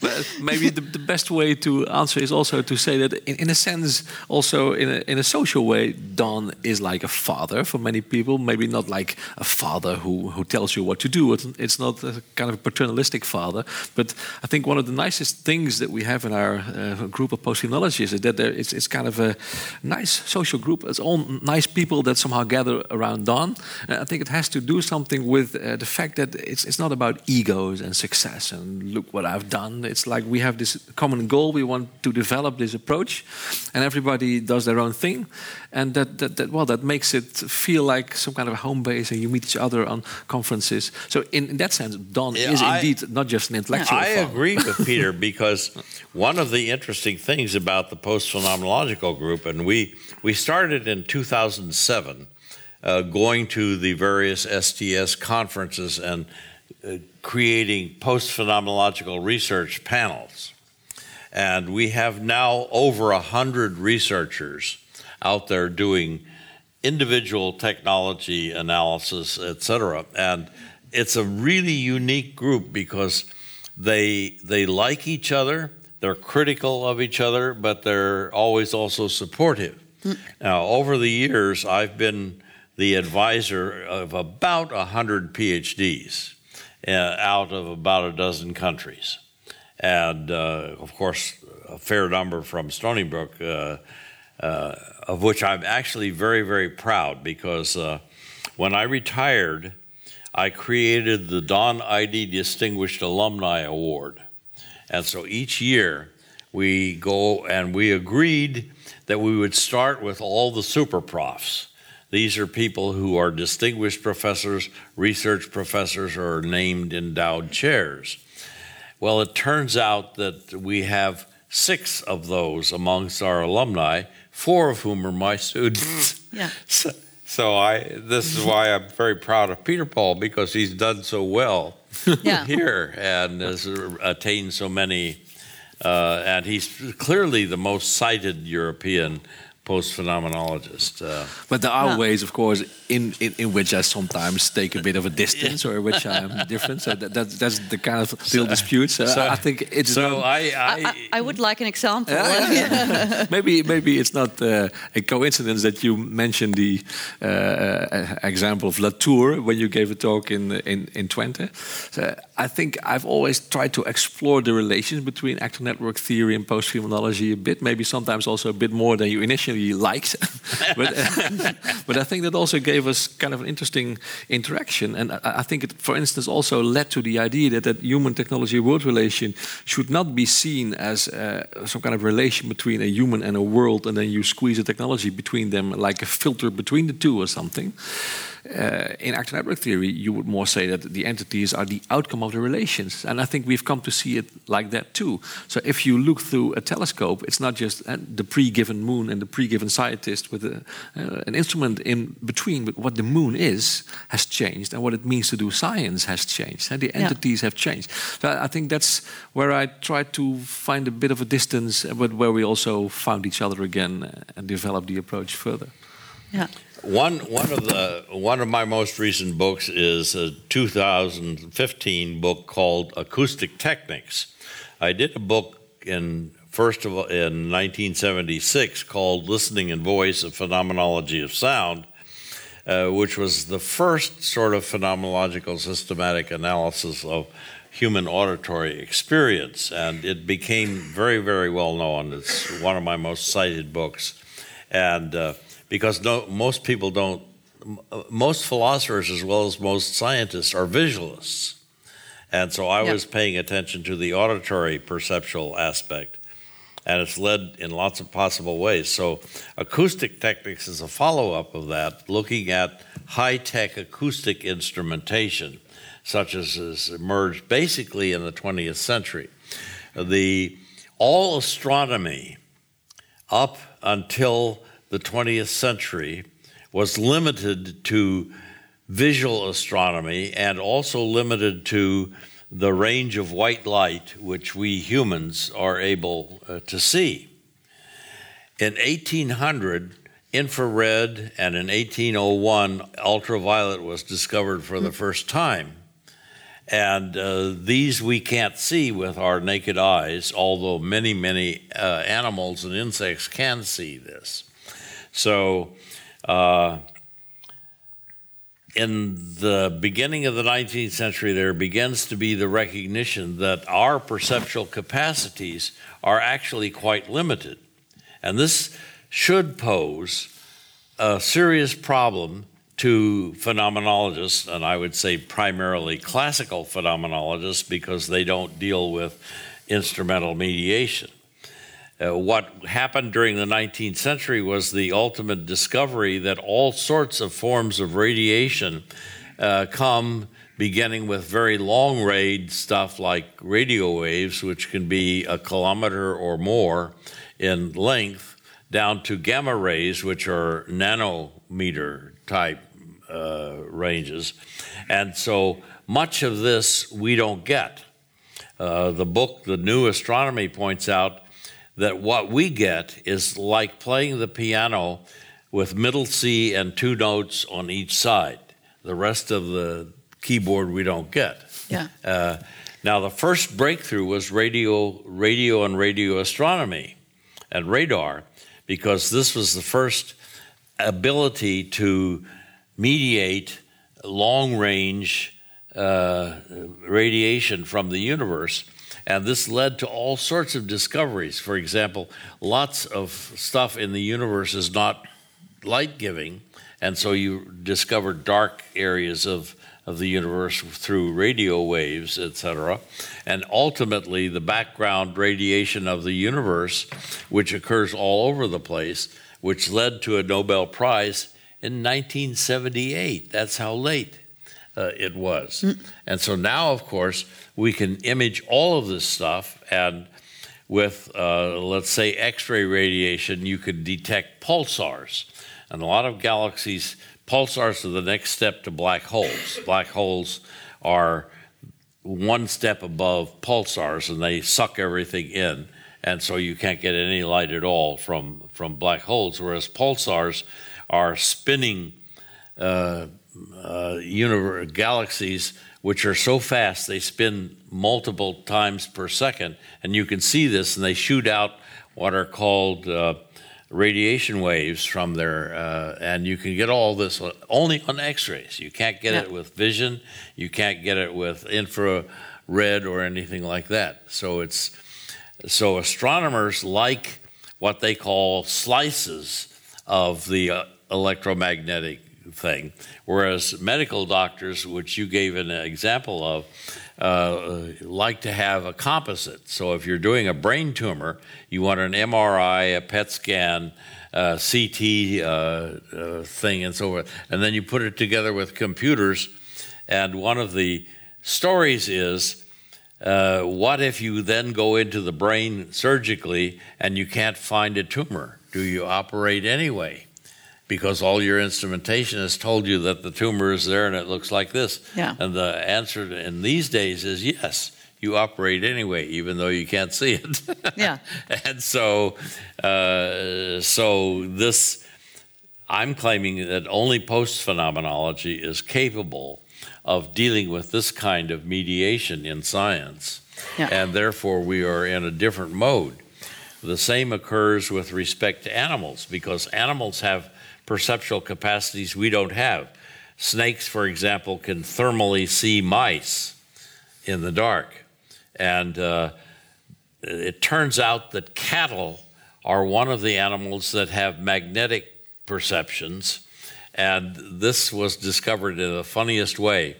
But maybe the best way to answer is also to say that in a sense, also in a social way, Don is like a father for many people. Maybe not like a father who tells you what to do. It's not a kind of paternalistic father. But I think one of the nicest things that we have in our group of post-phenomenologists is that it's kind of a nice social group. It's all nice people that somehow gather around Don. I think it has to do something with the fact that it's not about egos and success and look what I've done. It's like we have this common goal. We want to develop this approach, and everybody does their own thing, and that makes it feel like some kind of home base, and you meet each other on conferences. So in that sense, Don is indeed not just an intellectual. I agree with Peter, because one of the interesting things about the post-phenomenological group, and we started in 2007. Going to the various STS conferences and creating post-phenomenological research panels. And we have now over 100 researchers out there doing individual technology analysis, etc. And it's a really unique group because they like each other, they're critical of each other, but they're always also supportive. Now, over the years, I've been the advisor of about 100 PhDs out of about a dozen countries. And, of course, a fair number from Stony Brook, of which I'm actually very, very proud, because when I retired, I created the Don Ihde Distinguished Alumni Award. And so each year we go, and we agreed that we would start with all the super profs. These are people who are distinguished professors, research professors, or named endowed chairs. Well, it turns out that we have 6 of those amongst our alumni, 4 of whom are my students. Yeah. This is why I'm very proud of Peter Paul, because he's done so well here and has attained so many. And he's clearly the most cited European post-phenomenologist. But there are ways, of course, in which I sometimes take a bit of a distance or in which I am different. So that's the kind of little dispute. So I think it's... I would like an example. Maybe it's not a coincidence that you mentioned the example of Latour when you gave a talk in Twente. So I think I've always tried to explore the relations between actor network theory and post-phenomenology a bit, maybe sometimes also a bit more than you initially liked, but I think that also gave us kind of an interesting interaction, and I think it, for instance, also led to the idea that human technology world relation should not be seen as some kind of relation between a human and a world, and then you squeeze a technology between them like a filter between the two or something. In actor network theory, you would more say that the entities are the outcome of the relations, and I think we've come to see it like that too. So if you look through a telescope, it's not just the pre-given moon and the pre-given scientist with an instrument in between, but what the moon is has changed, and what it means to do science has changed, and the entities have changed. So I think that's where I tried to find a bit of a distance, but where we also found each other again and developed the approach further. Yeah. One of my most recent books is a 2015 book called Acoustic Techniques. I did a book in 1976 called Listening and Voice: A Phenomenology of Sound, which was the first sort of phenomenological systematic analysis of human auditory experience, and it became very, very well known. It's one of my most cited books, and. Because most people don't, most philosophers as well as most scientists are visualists. And so I was paying attention to the auditory perceptual aspect, and it's led in lots of possible ways. So acoustic techniques is a follow-up of that, looking at high-tech acoustic instrumentation, such as has emerged basically in the 20th century. All astronomy up until the 20th century was limited to visual astronomy and also limited to the range of white light which we humans are able to see. In 1800, infrared, and in 1801, ultraviolet was discovered for the first time. And these we can't see with our naked eyes, although many, many animals and insects can see this. So, in the beginning of the 19th century, there begins to be the recognition that our perceptual capacities are actually quite limited. And this should pose a serious problem to phenomenologists, and I would say primarily classical phenomenologists, because they don't deal with instrumental mediation. What happened during the 19th century was the ultimate discovery that all sorts of forms of radiation come, beginning with very long-range stuff like radio waves, which can be a kilometer or more in length, down to gamma rays, which are nanometer-type ranges. And so much of this we don't get. The book, The New Astronomy, points out that what we get is like playing the piano with middle C and two notes on each side. The rest of the keyboard we don't get. Yeah. Now, the first breakthrough was radio and radio astronomy and radar, because this was the first ability to mediate long-range radiation from the universe. And this led to all sorts of discoveries. For example, lots of stuff in the universe is not light-giving, and so you discover dark areas of the universe through radio waves, etc. And ultimately, the background radiation of the universe, which occurs all over the place, which led to a Nobel Prize in 1978. That's how late it was. And so now, of course, we can image all of this stuff, and with, let's say, X-ray radiation, you can detect pulsars. And a lot of galaxies, pulsars are the next step to black holes. Black holes are one step above pulsars, and they suck everything in. And so you can't get any light at all from black holes, whereas pulsars are spinning galaxies which are so fast they spin multiple times per second, and you can see this, and they shoot out what are called radiation waves from their, and you can get all this only on X-rays. You can't get it with vision, you can't get it with infrared or anything like that. So astronomers like what they call slices of the electromagnetic thing, whereas medical doctors, which you gave an example of, like to have a composite. So if you're doing a brain tumor, you want an MRI, a PET scan, CT thing, and so forth. And then you put it together with computers. And one of the stories is, what if you then go into the brain surgically and you can't find a tumor? Do you operate anyway? Because all your instrumentation has told you that the tumor is there and it looks like this. Yeah. And the answer in these days is yes, you operate anyway, even though you can't see it. Yeah. And so this, I'm claiming that only post-phenomenology is capable of dealing with this kind of mediation in science. Yeah. And therefore we are in a different mode. The same occurs with respect to animals, because animals have perceptual capacities we don't have. Snakes, for example, can thermally see mice in the dark. And it turns out that cattle are one of the animals that have magnetic perceptions. And this was discovered in the funniest way.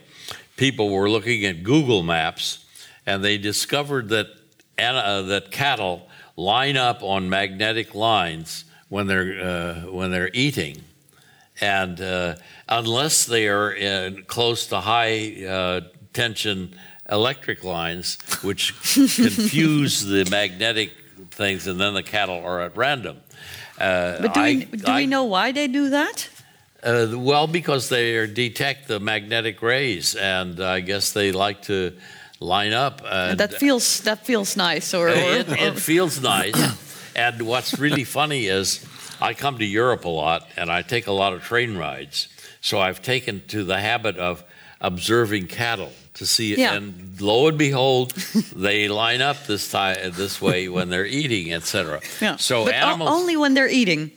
People were looking at Google Maps, and they discovered that cattle line up on magnetic lines when they're eating, and unless they are close to high tension electric lines, which confuse the magnetic things, and then the cattle are at random. But do we know why they do that? Well, because they detect the magnetic rays, and I guess they like to line up. And that feels nice, or it feels nice. And what's really funny is I come to Europe a lot, and I take a lot of train rides. So I've taken to the habit of observing cattle to see it. Yeah. And lo and behold, they line up this way when they're eating, etc. Yeah. So but only when they're eating.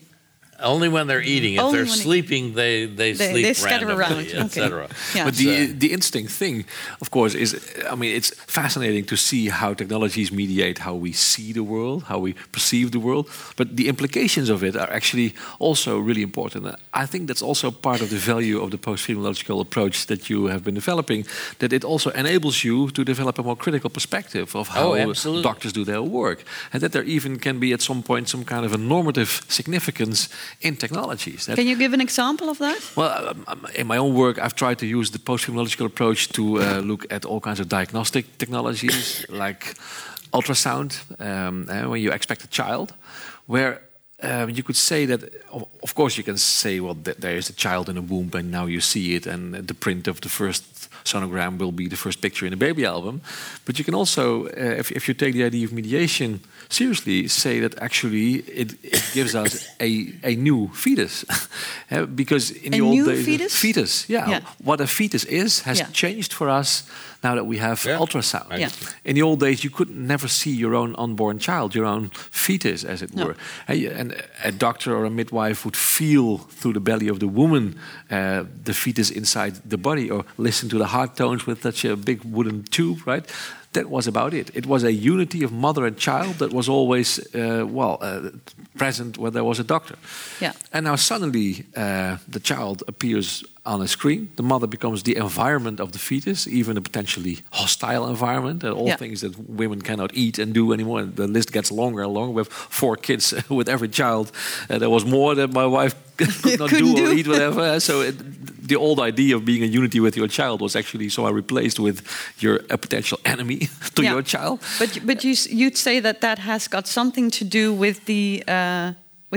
Only when they're eating. If they're sleeping, they sleep they scatter randomly, around, etc. Okay. Yeah. But the interesting thing, of course, is it's fascinating to see how technologies mediate how we see the world, how we perceive the world. But the implications of it are actually also really important. I think that's also part of the value of the post-phenomenological approach that you have been developing. That it also enables you to develop a more critical perspective of how doctors do their work, and that there even can be at some point some kind of a normative significance in technologies. Can you give an example of that? Well, in my own work, I've tried to use the post-phenomenological approach to look at all kinds of diagnostic technologies, like ultrasound, when you expect a child, where you could say that, of course, you can say, well, there is a child in a womb, and now you see it, and the print of the first sonogram will be the first picture in the baby album. But you can also, if you take the idea of mediation seriously, say that actually it gives us a new fetus. Because in the old days... A new fetus? Fetus, yeah. What a fetus is has changed for us now that we have ultrasound. Yeah. In the old days, you could never see your own unborn child, your own fetus, as it were. And a doctor or a midwife would feel through the belly of the woman the fetus inside the body, or listen to the heart tones with such a big wooden tube, right? That was about it. It was a unity of mother and child that was always present when there was a doctor. Yeah. And now suddenly the child appears on a screen. The mother becomes the environment of the fetus, even a potentially hostile environment, and all things that women cannot eat and do anymore. And the list gets longer and longer. We have 4 kids with every child. There was more that my wife could not do or eat, whatever. So the old idea of being in unity with your child was actually somehow replaced with you're a potential enemy to your child. But you'd say that has got something to do with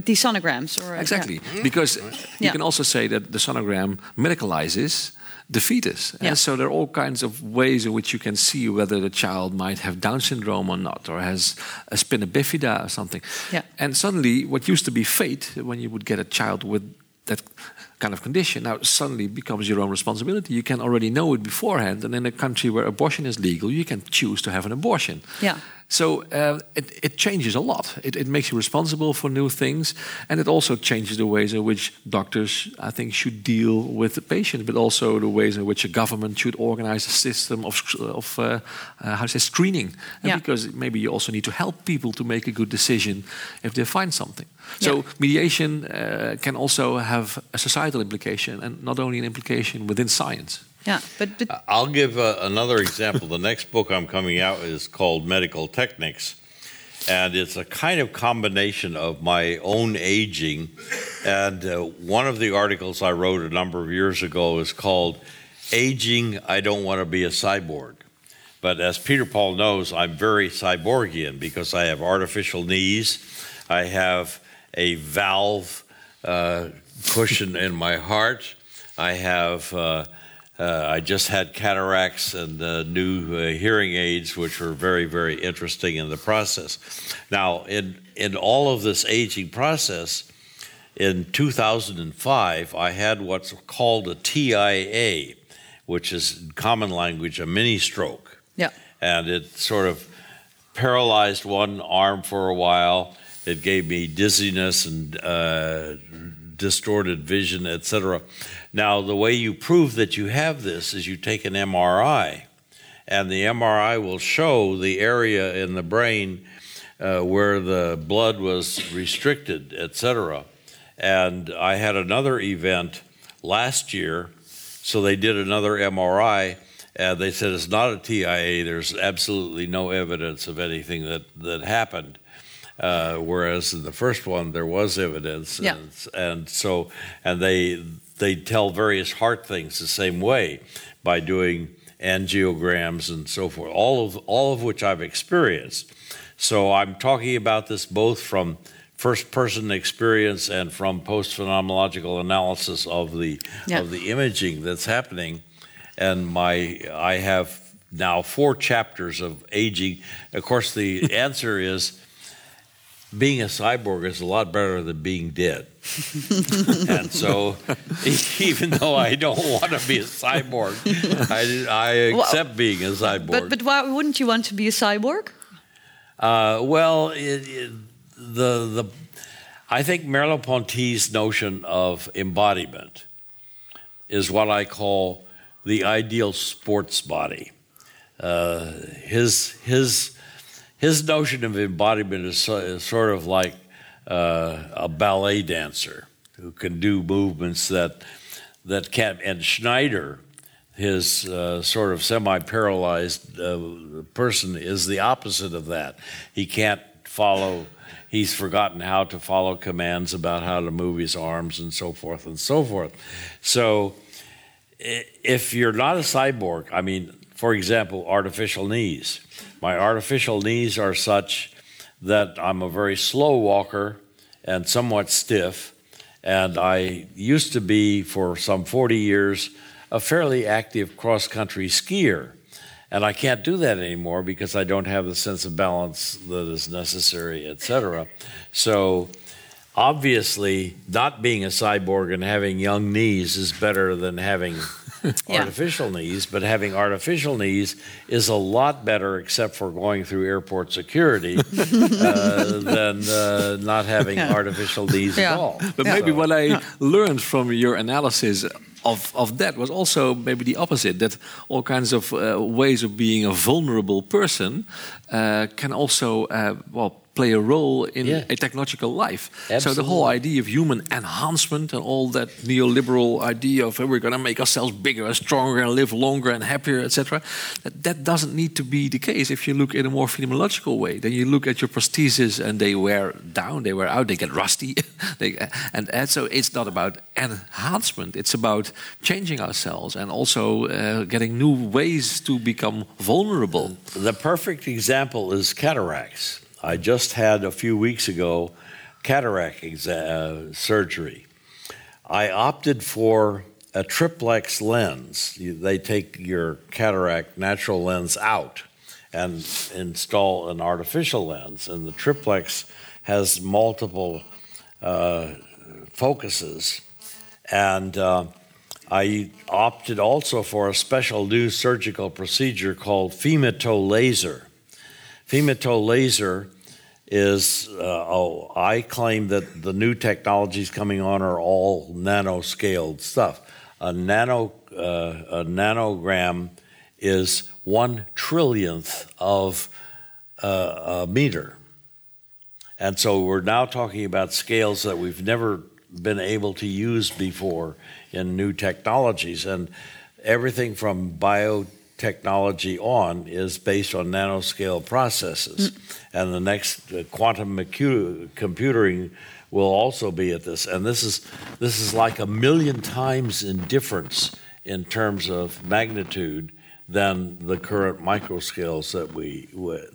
the sonograms, or exactly, because you can also say that the sonogram medicalizes the fetus. Yeah. And so there are all kinds of ways in which you can see whether the child might have Down syndrome or not, or has a spina bifida or something. Yeah. And suddenly, what used to be fate, when you would get a child with that kind of condition, now suddenly becomes your own responsibility. You can already know it beforehand, and in a country where abortion is legal, you can choose to have an abortion. Yeah. So it changes a lot. It makes you responsible for new things, and it also changes the ways in which doctors, I think, should deal with the patient, but also the ways in which a government should organize a system of screening. And because maybe you also need to help people to make a good decision if they find something. So mediation can also have a societal implication, and not only an implication within science. Yeah, but I'll give another example. The next book I'm coming out is called Medical Technics, and it's a kind of combination of my own aging, and one of the articles I wrote a number of years ago is called Aging, I Don't Want to Be a Cyborg. But as Peter Paul knows, I'm very cyborgian because I have artificial knees, I have a valve cushion in my heart, I have... I just had cataracts and new hearing aids, which were very, very interesting in the process. Now, in all of this aging process, in 2005, I had what's called a TIA, which is, in common language, a mini-stroke. Yeah. And it sort of paralyzed one arm for a while. It gave me dizziness and distorted vision, etc. Now, the way you prove that you have this is you take an MRI, and the MRI will show the area in the brain where the blood was restricted, etc. And I had another event last year, so they did another MRI, and they said it's not a TIA, there's absolutely no evidence of anything that happened. Whereas in the first one there was evidence, and so they tell various heart things the same way by doing angiograms and so forth. All of which I've experienced. So I'm talking about this both from first-person experience and from post-phenomenological analysis of the imaging that's happening. And I have now 4 chapters of aging. Of course, the answer is, being a cyborg is a lot better than being dead. And so, even though I don't want to be a cyborg, I accept being a cyborg. But why wouldn't you want to be a cyborg? Well, I think Merleau-Ponty's notion of embodiment is what I call the ideal sports body. His notion of embodiment is sort of like a ballet dancer who can do movements that can't. And Schneider, his sort of semi-paralyzed person, is the opposite of that. He can't follow. He's forgotten how to follow commands about how to move his arms and so forth and so forth. So if you're not a cyborg, I mean, for example, artificial knees. My artificial knees are such that I'm a very slow walker and somewhat stiff, and I used to be, for some 40 years, a fairly active cross-country skier. And I can't do that anymore because I don't have the sense of balance that is necessary, etc. So obviously, not being a cyborg and having young knees is better than having artificial knees, but having artificial knees is a lot better, except for going through airport security, than not having artificial knees at all. But maybe what I learned from your analysis of that was also maybe the opposite, that all kinds of ways of being a vulnerable person can also play a role in a technological life. Absolutely. So the whole idea of human enhancement and all that neoliberal idea of we're going to make ourselves bigger and stronger and live longer and happier, etc., that doesn't need to be the case if you look in a more phenomenological way. Then you look at your prostheses and they wear down, they wear out, they get rusty. and so it's not about enhancement. It's about changing ourselves and also getting new ways to become vulnerable. The perfect example is cataracts. I just had, a few weeks ago, cataract surgery. I opted for a triplex lens. They take your cataract natural lens out and install an artificial lens. And the triplex has multiple focuses. And I opted also for a special new surgical procedure called femtolaser. Femtolaser is, I claim that the new technologies coming on are all nanoscaled stuff. A nanogram is 1/trillionth of a meter. And so we're now talking about scales that we've never been able to use before in new technologies. And everything from biotechnology on is based on nanoscale processes. And the next quantum computing will also be at this. And this is like 1,000,000 times in difference in terms of magnitude than the current microscales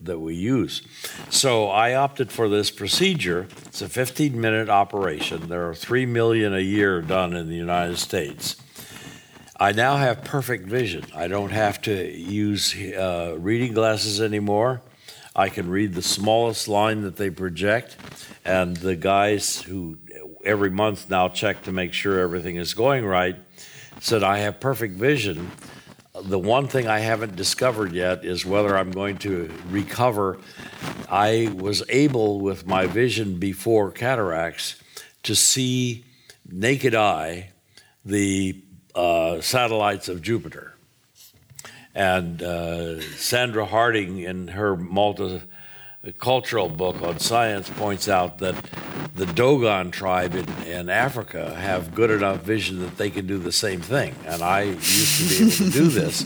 that we use. So I opted for this procedure. It's a 15-minute operation. There are 3 million a year done in the United States. I now have perfect vision. I don't have to use reading glasses anymore. I can read the smallest line that they project, and the guys who every month now check to make sure everything is going right said, I have perfect vision. The one thing I haven't discovered yet is whether I'm going to recover. I was able, with my vision before cataracts, to see naked eye the satellites of Jupiter. And Sandra Harding, in her multicultural book on science, points out that the Dogon tribe in Africa have good enough vision that they can do the same thing. And I used to be able to do this.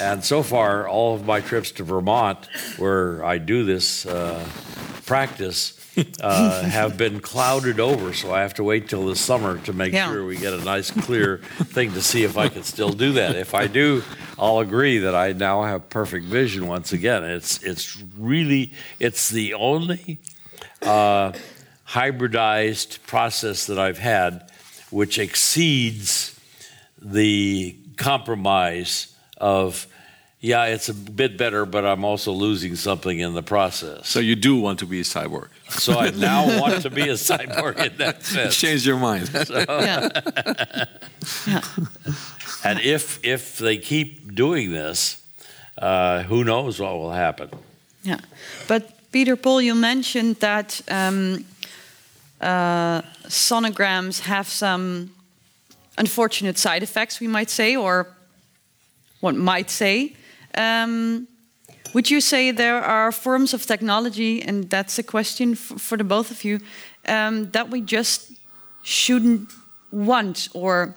And so far, all of my trips to Vermont, where I do this practice, have been clouded over, so I have to wait till the summer to make sure we get a nice clear thing to see if I can still do that. If I do, I'll agree that I now have perfect vision once again. It's really the only hybridized process that I've had which exceeds the compromise of it's a bit better, but I'm also losing something in the process. So you do want to be a cyborg. So I now want to be a cyborg in that sense. Change your mind. So. And if they keep doing this, who knows what will happen. Yeah. But Peter Paul, you mentioned that sonograms have some unfortunate side effects, we might say, or one might say. Would you say there are forms of technology, and that's a question for the both of you, that we just shouldn't want or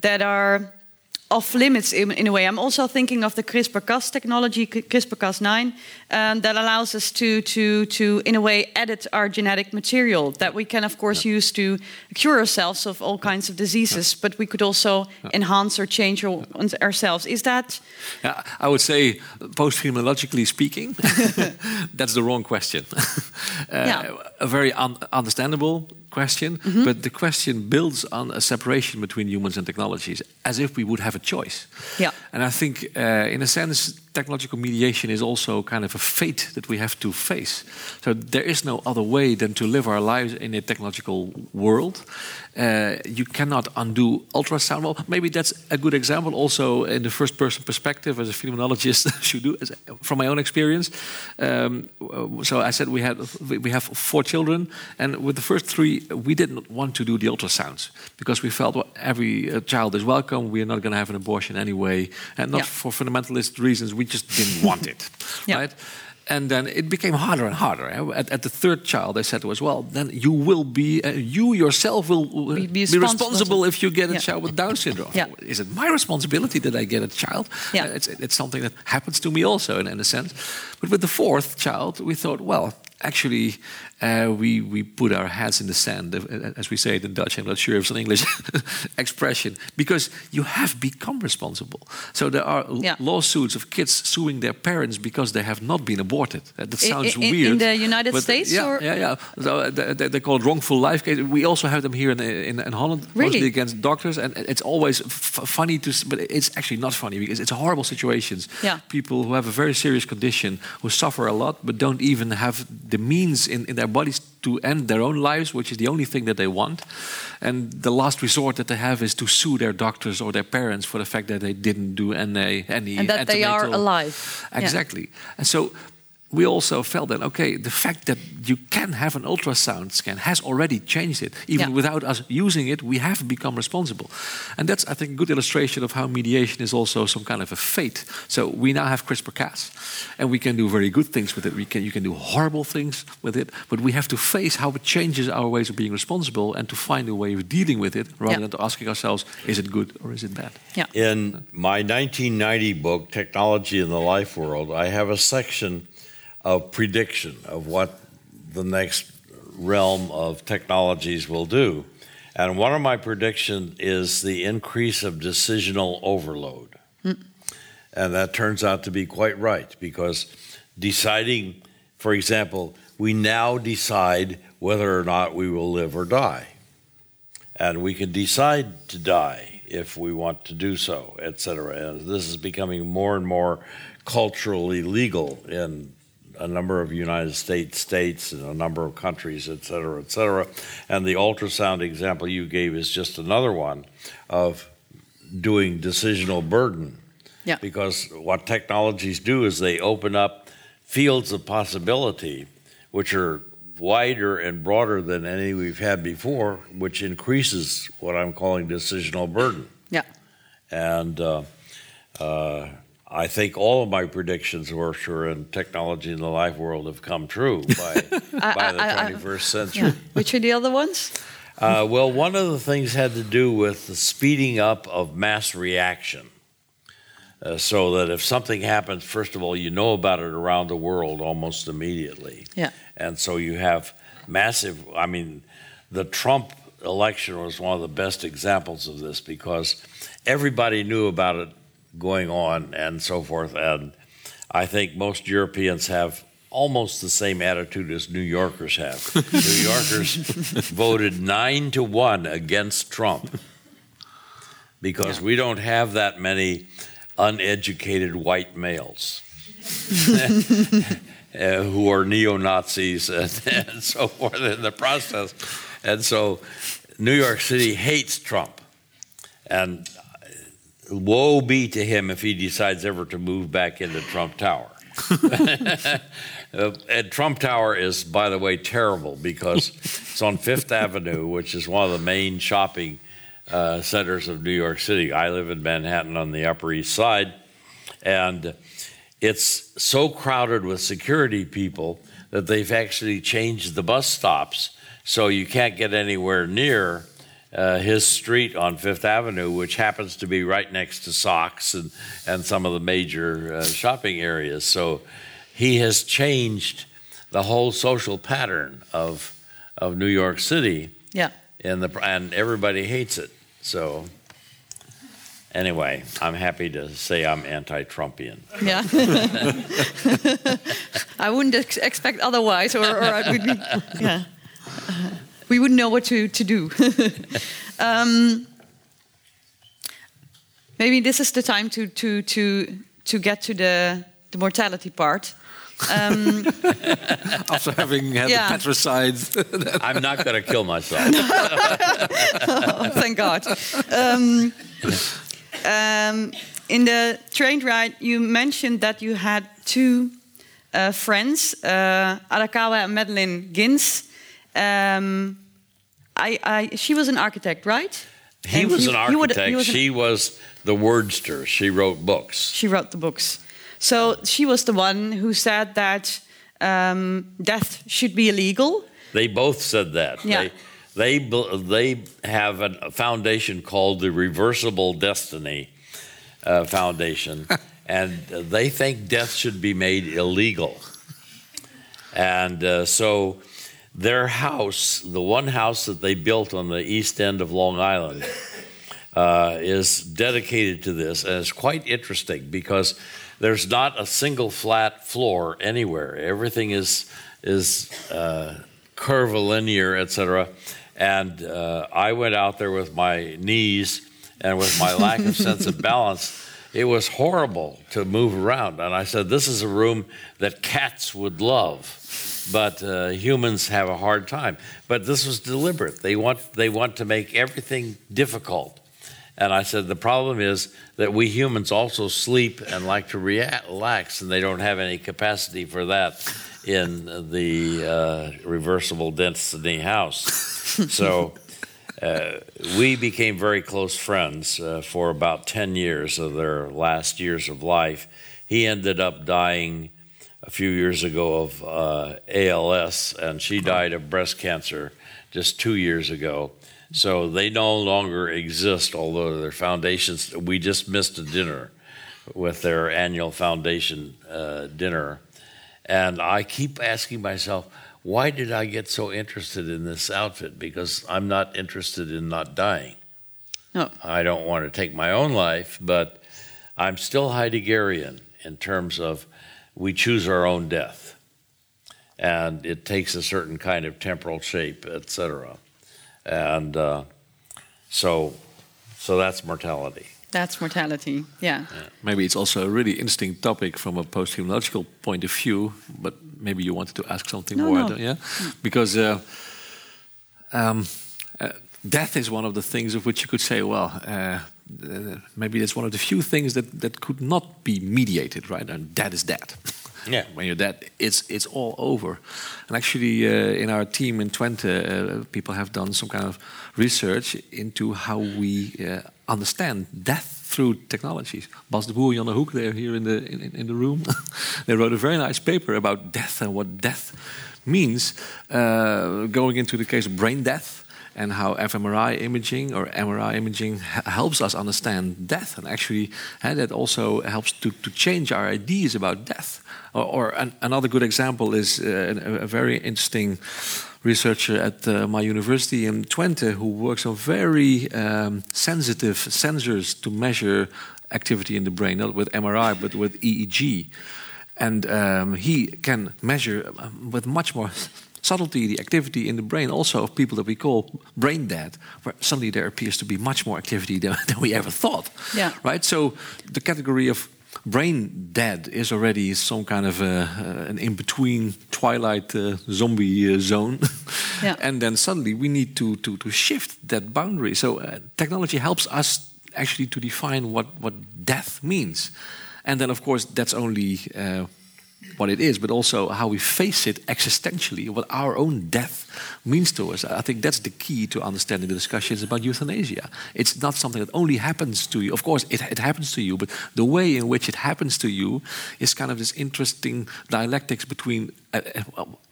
that are off limits in a way? I'm also thinking of the CRISPR-Cas technology, CRISPR-Cas9, that allows us to in a way edit our genetic material that we can of course use to cure ourselves of all kinds of diseases, but we could also enhance or change ourselves. Is that? Yeah, I would say, post-phenomenologically speaking, that's the wrong question. A very understandable question, mm-hmm. but the question builds on a separation between humans and technologies, as if we would have a choice. Yeah. And I think, in a sense, technological mediation is also kind of a fate that we have to face. So there is no other way than to live our lives in a technological world. You cannot undo ultrasound. Well, maybe that's a good example also in the first-person perspective as a phenomenologist should do, from my own experience. So I said we have 4 children, and with the first 3, we didn't want to do the ultrasounds because we felt, well, every child is welcome, we are not going to have an abortion anyway, and not for fundamentalist reasons. We just didn't want it, right? And then it became harder and harder. At the third child, they said to us, well, then you will be, you yourself will be responsible if you get a child with Down syndrome. Is it my responsibility that I get a child? It's something that happens to me also, in a sense. But with the fourth child, we thought, well, actually, we put our heads in the sand, as we say it in Dutch. I'm not sure if it's an English expression, because you have become responsible. So there are lawsuits of kids suing their parents because they have not been aborted. That sounds weird. In the United States? So they're called wrongful life cases. We also have them here in Holland, mostly against doctors. And it's always funny but it's actually not funny because it's horrible situations. Yeah. People who have a very serious condition, who suffer a lot, but don't even have the means in their bodies to end their own lives, which is the only thing that they want. And the last resort that they have is to sue their doctors or their parents for the fact that they didn't do any and that they are alive. Exactly. Yeah. And so we also felt that, okay, the fact that you can have an ultrasound scan has already changed it. Even without us using it, we have become responsible. And that's, I think, a good illustration of how mediation is also some kind of a fate. So we now have CRISPR-Cas, and we can do very good things with it. You can do horrible things with it, but we have to face how it changes our ways of being responsible and to find a way of dealing with it rather than to asking ourselves, is it good or is it bad? Yeah. In my 1990 book, Technology in the Life World, I have a section of prediction of what the next realm of technologies will do. And one of my predictions is the increase of decisional overload. Mm. And that turns out to be quite right, because deciding, for example, we now decide whether or not we will live or die. And we can decide to die if we want to do so, etc. And this is becoming more and more culturally legal in a number of United states and a number of countries, et cetera, et cetera. And the ultrasound example you gave is just another one of doing decisional burden. Yeah. Because what technologies do is they open up fields of possibility, which are wider and broader than any we've had before, which increases what I'm calling decisional burden. Yeah. And I think all of my predictions were sure in Technology in the Life World have come true by the 21st century. Yeah. Which are the other ones? Well, one of the things had to do with the speeding up of mass reaction. So that if something happens, first of all, you know about it around the world almost immediately. Yeah. And so you have massive, the Trump election was one of the best examples of this, because everybody knew about it going on and so forth. And I think most Europeans have almost the same attitude as New Yorkers have. New Yorkers voted 9-1 against Trump because we don't have that many uneducated white males who are neo-Nazis and so forth in the process. And so New York City hates Trump. And woe be to him if he decides ever to move back into Trump Tower. And Trump Tower is, by the way, terrible because it's on Fifth Avenue, which is one of the main shopping centers of New York City. I live in Manhattan on the Upper East Side, and it's so crowded with security people that they've actually changed the bus stops, so you can't get anywhere near his street on Fifth Avenue, which happens to be right next to Saks and some of the major shopping areas. So he has changed the whole social pattern of New York City. Yeah. And everybody hates it. So anyway, I'm happy to say I'm anti-Trumpian. Yeah. I wouldn't expect otherwise, or I would be, yeah. We wouldn't know what to do. Maybe this is the time to get to the mortality part. After having had the patricide. I'm not going to kill myself. Oh, thank God. In the train ride, you mentioned that you had two friends, Arakawa and Madeline Gins. She was an architect, right? She was the wordster. She wrote books. She wrote the books. So she was the one who said that death should be illegal. They both said that. Yeah. They have a foundation called the Reversible Destiny Foundation, and they think death should be made illegal. And so their house, the one house that they built on the east end of Long Island, is dedicated to this. And it's quite interesting because there's not a single flat floor anywhere. Everything is curvilinear, etc. And I went out there with my knees and with my lack of sense of balance. It was horrible to move around. And I said, this is a room that cats would love, but humans have a hard time. But this was deliberate. They want to make everything difficult. And I said, the problem is that we humans also sleep and like to relax, and they don't have any capacity for that in the Reversible Destiny house. So we became very close friends for about 10 years of their last years of life. He ended up dying a few years ago of ALS, and she died of breast cancer just 2 years ago. So they no longer exist, although their foundations, we just missed a dinner with their annual foundation dinner. And I keep asking myself, why did I get so interested in this outfit? Because I'm not interested in not dying. No. I don't want to take my own life, but I'm still Heideggerian in terms of we choose our own death. And it takes a certain kind of temporal shape, etc. And so that's mortality. That's mortality, yeah. Maybe it's also a really interesting topic from a post-humanological point of view, but maybe you wanted to ask something more. No. Yeah? Because death is one of the things of which you could say, well, maybe it's one of the few things that could not be mediated, right? And that is dead. Yeah, when you're dead, it's all over. And actually, in our team in Twente, people have done some kind of research into how we understand death through technologies. Bas de Boer, Jan de Hoek, they're here in the room. They wrote a very nice paper about death and what death means, going into the case of brain death and how MRI imaging helps us understand death. And actually, that also helps to change our ideas about death. Or another good example is a very interesting researcher at my university in Twente who works on very sensitive sensors to measure activity in the brain, not with MRI, but with EEG. And he can measure with much more subtlety, the activity in the brain also of people that we call brain dead, where suddenly there appears to be much more activity than we ever thought. Yeah. Right? So the category of brain dead is already some kind of an in-between twilight zombie zone. Yeah. And then suddenly we need to shift that boundary. So technology helps us actually to define what death means. And then, of course, that's only what it is, but also how we face it existentially, what our own death means to us. I think that's the key to understanding the discussions about euthanasia. It's not something that only happens to you. Of course, it happens to you, but the way in which it happens to you is kind of this interesting dialectics between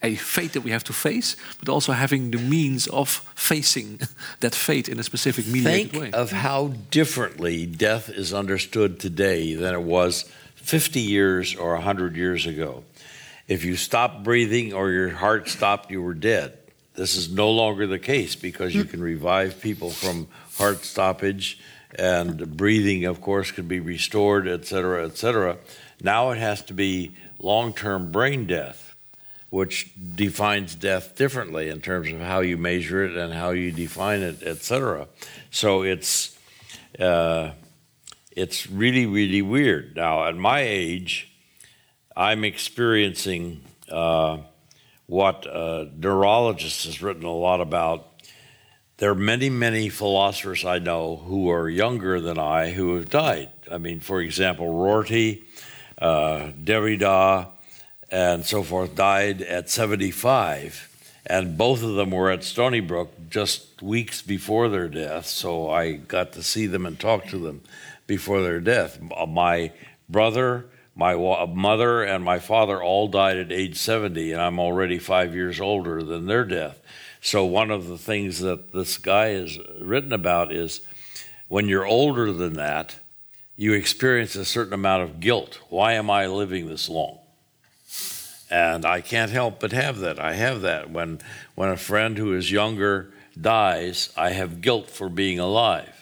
a fate that we have to face, but also having the means of facing that fate in a specific mediated way. Think of how differently death is understood today than it was 50 years or 100 years ago. If you stopped breathing or your heart stopped, you were dead. This is no longer the case because you can revive people from heart stoppage, and breathing, of course, can be restored, et cetera, et cetera. Now it has to be long-term brain death, which defines death differently in terms of how you measure it and how you define it, et cetera. So it's really, really weird. Now, at my age, I'm experiencing what a neurologist has written a lot about. There are many, many philosophers I know who are younger than I who have died. I mean, for example, Rorty, Derrida, and so forth died at 75. And both of them were at Stony Brook just weeks before their death, so I got to see them and talk to them before their death. My brother, my mother, and my father all died at age 70, and I'm already 5 years older than their death. So one of the things that this guy has written about is when you're older than that, you experience a certain amount of guilt. Why am I living this long? And I can't help but have that. I have that. When a friend who is younger dies, I have guilt for being alive.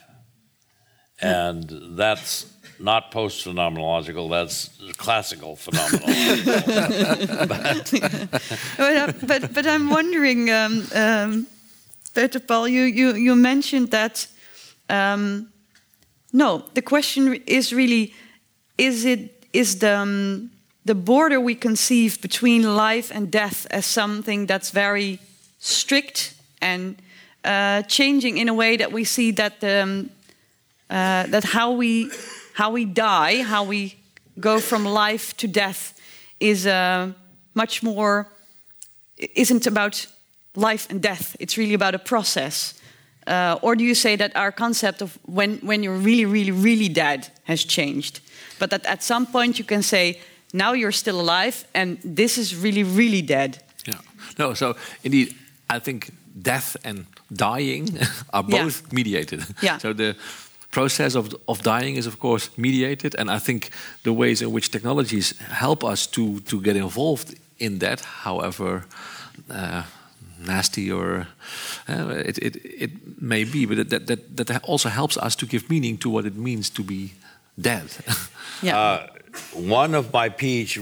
And that's not post-phenomenological, that's classical phenomenological. But I'm wondering, Peter Paul, you mentioned that, no, the question is really, is the border we conceive between life and death as something that's very strict and changing in a way that we see that that how we die, how we go from life to death, is much more. Isn't about life and death. It's really about a process. Or do you say that our concept of when you're really, really, really dead has changed, but that at some point you can say now you're still alive and this is really, really dead? Yeah. No. So indeed, I think death and dying are both mediated. Yeah. So the process of dying is, of course, mediated. And I think the ways in which technologies help us to get involved in that, however nasty or it may be, but that also helps us to give meaning to what it means to be dead. Yeah. One of my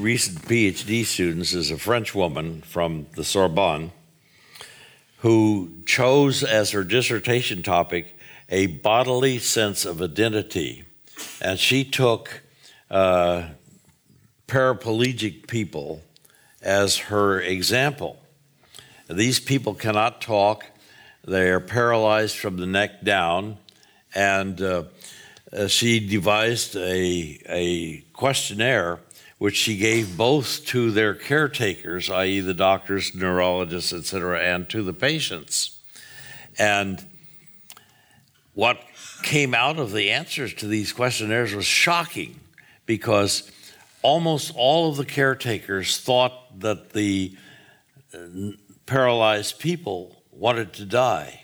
recent PhD students is a French woman from the Sorbonne who chose as her dissertation topic a bodily sense of identity. And she took paraplegic people as her example. These people cannot talk. They are paralyzed from the neck down. And she devised a questionnaire which she gave both to their caretakers, i.e. the doctors, neurologists, et cetera, and to the patients. And what came out of the answers to these questionnaires was shocking, because almost all of the caretakers thought that the paralyzed people wanted to die.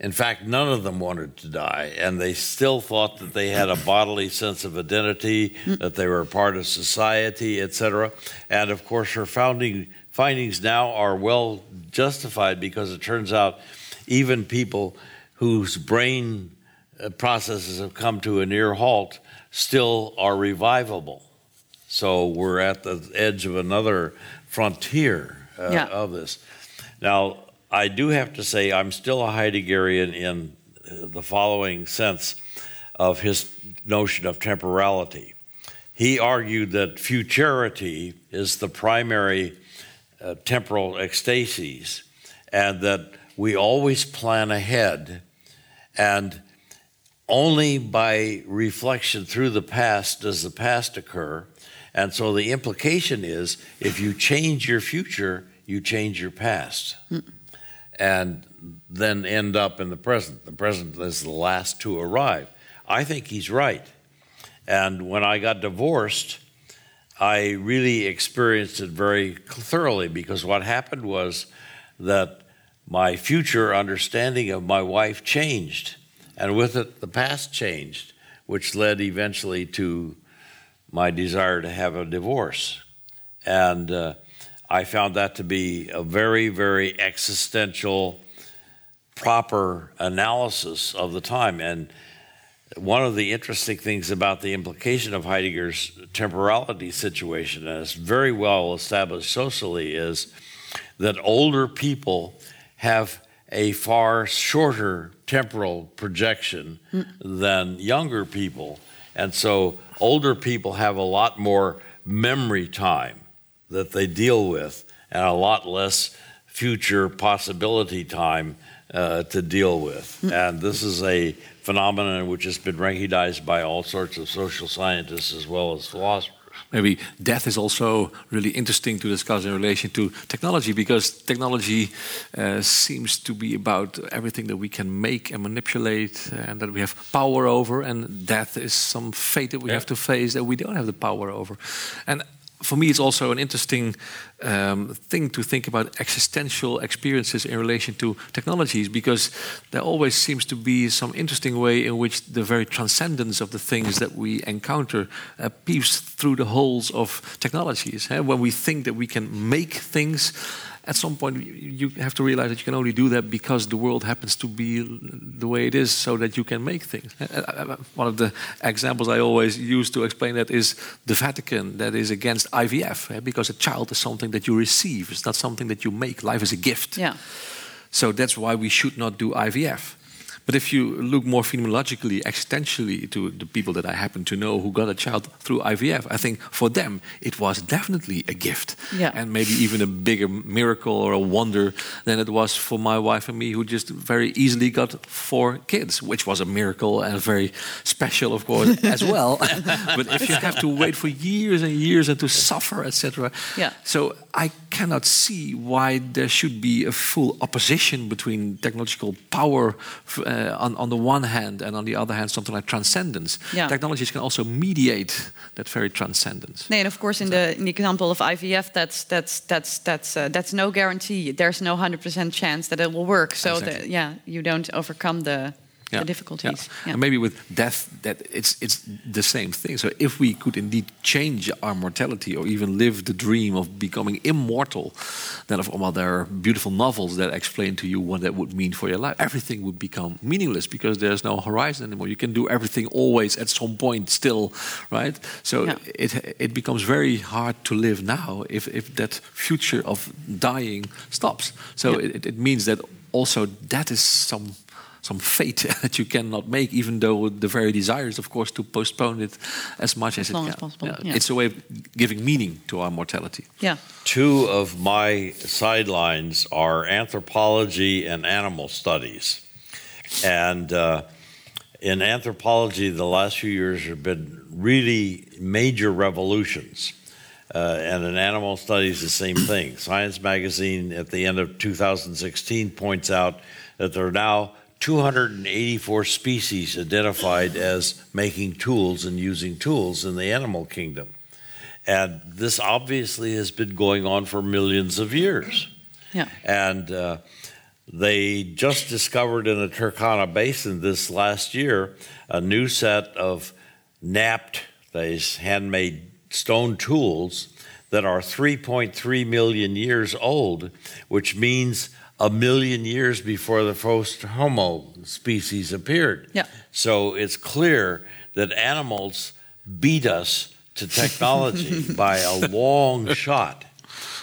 In fact, none of them wanted to die, and they still thought that they had a bodily sense of identity, that they were a part of society, et cetera. And, of course, her findings now are well justified, because it turns out even people whose brain processes have come to a near halt still are revivable. So we're at the edge of another frontier of this. Now, I do have to say I'm still a Heideggerian in the following sense of his notion of temporality. He argued that futurity is the primary temporal ecstasis, and that we always plan ahead, and only by reflection through the past does the past occur, And so the implication is, if you change your future, you change your past. And then end up in the present. The present is the last to arrive. I think he's right. And when I got divorced, I really experienced it very thoroughly, because what happened was that my future understanding of my wife changed, and with it, the past changed, which led eventually to my desire to have a divorce. And I found that to be a very, very existential, proper analysis of the time. And one of the interesting things about the implication of Heidegger's temporality situation, and it's very well established socially, is that older people have a far shorter temporal projection than younger people. And so older people have a lot more memory time that they deal with, and a lot less future possibility time to deal with. And this is a phenomenon which has been recognized by all sorts of social scientists as well as philosophers. Maybe death is also really interesting to discuss in relation to technology, because technology seems to be about everything that we can make and manipulate and that we have power over, and death is some fate that we have to face that we don't have the power over. And for me, it's also an interesting thing to think about existential experiences in relation to technologies, because there always seems to be some interesting way in which the very transcendence of the things that we encounter peeps through the holes of technologies. When we think that we can make things, at some point you have to realize that you can only do that because the world happens to be the way it is so that you can make things. One of the examples I always use to explain that is the Vatican, that is against IVF, because a child is something that you receive. It's not something that you make. Life is a gift. Yeah. So that's why we should not do IVF. But if you look more phenomenologically, existentially, to the people that I happen to know who got a child through IVF, I think for them it was definitely a gift. Yeah. And maybe even a bigger miracle or a wonder than it was for my wife and me, who just very easily got 4 kids, which was a miracle and very special, of course, as well. But if you have to wait for years and years and to suffer, etc. Yeah. So I cannot see why there should be a full opposition between technological power on the one hand, and on the other hand, something like transcendence. Yeah. Technologies can also mediate that very transcendence. And of course, in the example of IVF, that's no guarantee. There's no 100% chance that it will work. So exactly. You don't overcome the difficulties. Yeah. Yeah. And maybe with death, that it's the same thing. So if we could indeed change our mortality, or even live the dream of becoming immortal, then of all there are beautiful novels that explain to you what that would mean for your life. Everything would become meaningless because there's no horizon anymore. You can do everything always at some point still, right? So it becomes very hard to live now if that future of dying stops. So it means that also that is some fate that you cannot make, even though the very desire is, of course, to postpone it as much as it can. As possible. Yeah. Yeah. It's a way of giving meaning to our mortality. Yeah. 2 of my sidelines are anthropology and animal studies. And in anthropology, the last few years have been really major revolutions. And in animal studies, the same thing. Science magazine at the end of 2016 points out that there are now 284 species identified as making tools and using tools in the animal kingdom. And this obviously has been going on for millions of years. Yeah. And they just discovered in the Turkana Basin this last year a new set of napped, these handmade stone tools that are 3.3 million years old, which means 1 million years before the first Homo species appeared. Yeah. So it's clear that animals beat us to technology by a long shot.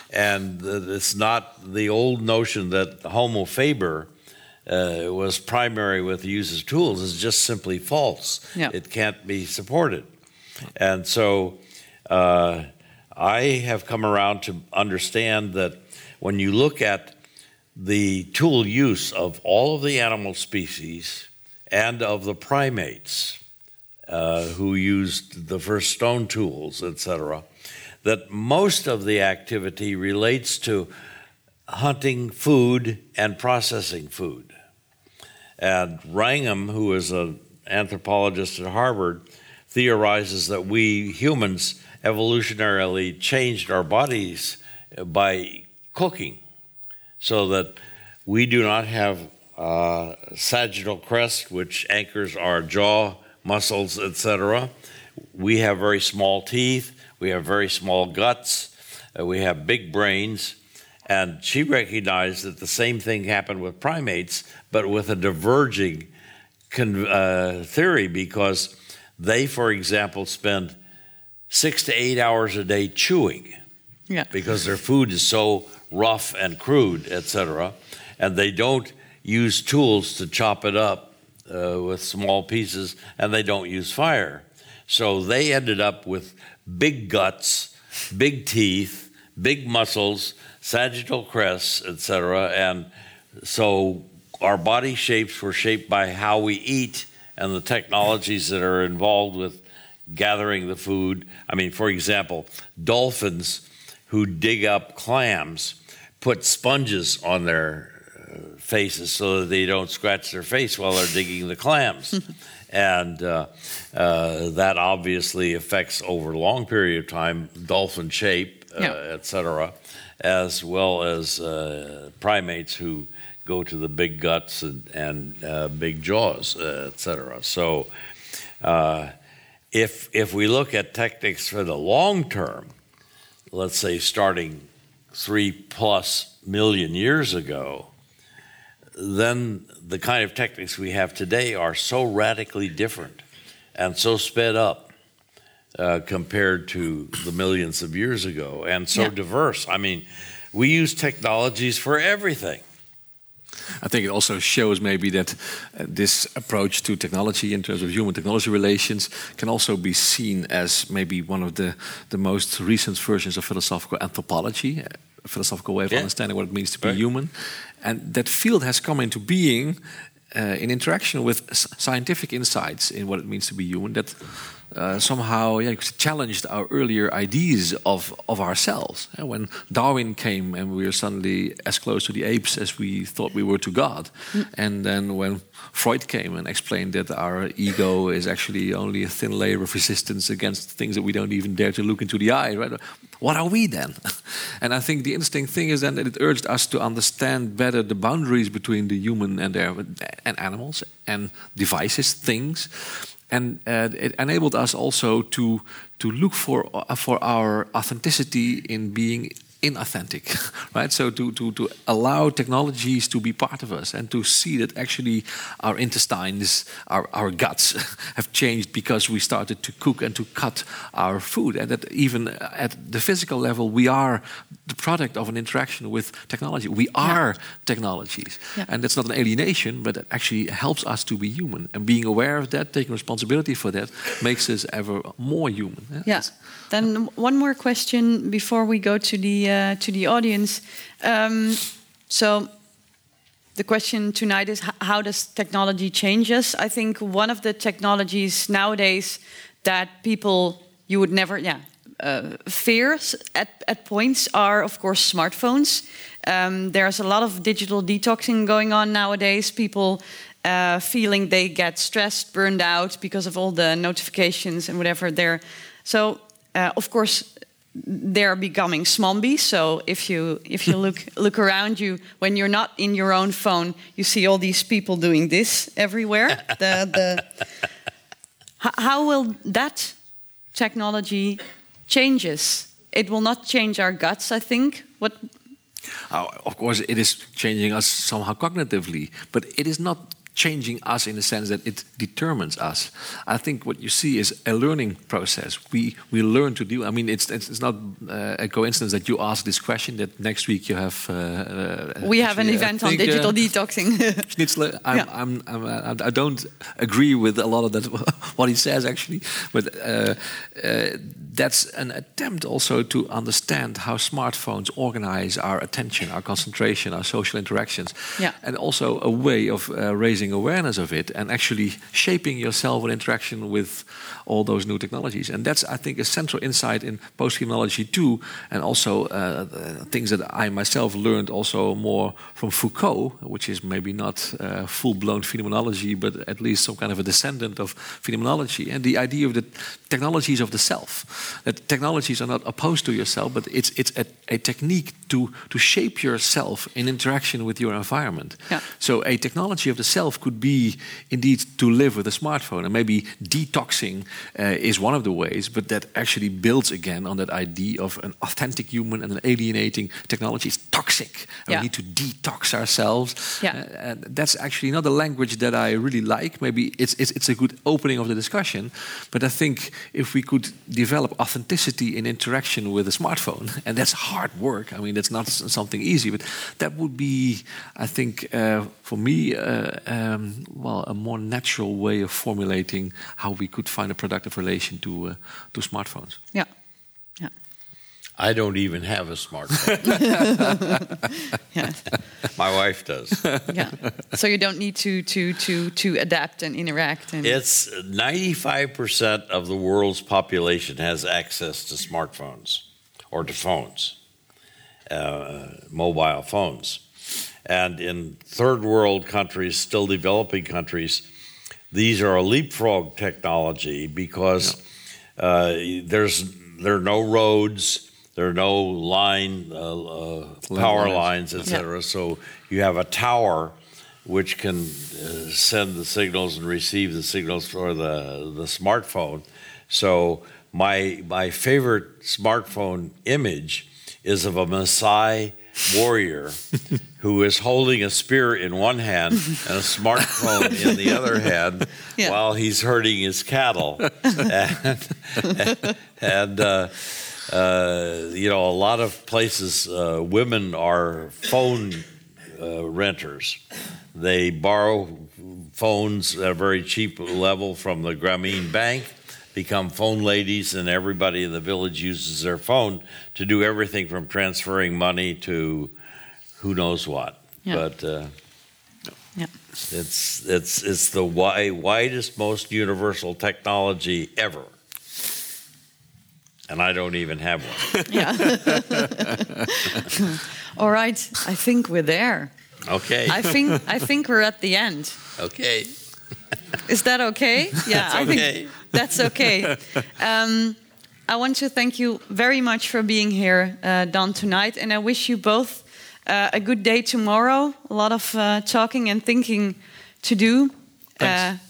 And it's not the old notion that Homo faber was primary with the use of tools. It's just simply false. Yeah. It can't be supported. And so I have come around to understand that when you look at the tool use of all of the animal species and of the primates, who used the first stone tools, etc., that most of the activity relates to hunting food and processing food. And Wrangham, who is an anthropologist at Harvard, theorizes that we humans evolutionarily changed our bodies by cooking, so that we do not have sagittal crest, which anchors our jaw muscles, etc. We have very small teeth, we have very small guts, we have big brains, and she recognized that the same thing happened with primates, but with a diverging theory, because they, for example, spend 6 to 8 hours a day chewing, because their food is so rough and crude, etc., and they don't use tools to chop it up with small pieces, and they don't use fire. So they ended up with big guts, big teeth, big muscles, sagittal crests, etc., and so our body shapes were shaped by how we eat and the technologies that are involved with gathering the food. I mean, for example, dolphins who dig up clams put sponges on their faces so that they don't scratch their face while they're digging the clams. And that obviously affects, over a long period of time, dolphin shape, etc., as well as primates who go to the big guts and big jaws, etc. So if we look at techniques for the long term, let's say starting 3+ million years ago, then the kind of techniques we have today are so radically different and so sped up compared to the millions of years ago, and so diverse. I mean, we use technologies for everything. I think it also shows maybe that this approach to technology in terms of human-technology relations can also be seen as maybe one of the most recent versions of philosophical anthropology, a philosophical way of understanding what it means to be human. And that field has come into being in interaction with scientific insights in what it means to be human that somehow challenged our earlier ideas of ourselves. And when Darwin came and we were suddenly as close to the apes as we thought we were to God. And then when Freud came and explained that our ego is actually only a thin layer of resistance against things that we don't even dare to look into the eye. Right? What are we then? And I think the interesting thing is then that it urged us to understand better the boundaries between the human and animals and devices, things. And it enabled us also to look for our authenticity in being inauthentic, right? So to allow technologies to be part of us and to see that actually our intestines, our guts have changed because we started to cook and to cut our food, and that even at the physical level we are the product of an interaction with technology. We are technologies. And that's not an alienation, but it actually helps us to be human, and being aware of that, taking responsibility for that, makes us ever more human. Then one more question before we go to the audience. So the question tonight is, how does technology change us? I think one of the technologies nowadays that people you would never fear at points are, of course, smartphones. There's a lot of digital detoxing going on nowadays. People feeling they get stressed, burned out because of all the notifications and whatever there. So, of course, they're becoming zombies. So if you look around you when you're not in your own phone, you see all these people doing this everywhere. How will that technology change us? It will not change our guts, I think. What? Of course, it is changing us somehow cognitively, but it is not changing us in the sense that it determines us. I think what you see is a learning process. We learn to do. I mean, it's not a coincidence that you ask this question. That next week you have. We have an event on digital detoxing. Schnitzler, I don't agree with a lot of that what he says actually, but that's an attempt also to understand how smartphones organize our attention, our concentration, our social interactions. Yeah. And also a way of raising awareness of it and actually shaping yourself in interaction with all those new technologies. And that's, I think, a central insight in post-phenomenology too, and also things that I myself learned also more from Foucault, which is maybe not full-blown phenomenology, but at least some kind of a descendant of phenomenology. And the idea of the technologies of the self, that technologies are not opposed to yourself, but it's a technique to shape yourself in interaction with your environment. Yeah. So a technology of the self could be indeed to live with a smartphone, and maybe detoxing is one of the ways, but that actually builds again on that idea of an authentic human and an alienating technology. It's toxic. Yeah. We need to detox ourselves. Yeah. And that's actually not a language that I really like. Maybe it's a good opening of the discussion, but I think if we could develop authenticity in interaction with a smartphone, and that's hard work. I mean, that's not something easy, but that would be, I think, for me, a more natural way of formulating how we could find a productive relation to smartphones. Yeah, yeah. I don't even have a smartphone. Yes. My wife does. Yeah. So you don't need to adapt and interact. And it's 95% of the world's population has access to smartphones or to phones, mobile phones. And in third world countries, still developing countries, these are a leapfrog technology because there are no roads. There are no power lines, et cetera. Yeah. So you have a tower which can send the signals and receive the signals for the smartphone. So my favorite smartphone image is of a Maasai warrior who is holding a spear in one hand and a smartphone in the other hand while he's herding his cattle. And a lot of places, women are phone renters. They borrow phones at a very cheap level from the Grameen Bank, become phone ladies, and everybody in the village uses their phone to do everything from transferring money to who knows what. Yeah. But it's the widest, most universal technology ever. And I don't even have one. Yeah. All right. I think we're there. Okay. I think we're at the end. Okay. Is that okay? Yeah. I think that's okay. I want to thank you very much for being here, Don, tonight, and I wish you both a good day tomorrow. A lot of talking and thinking to do. Thanks.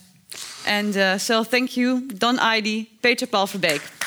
So, thank you, Don Ihde, Peter Paul Verbeek.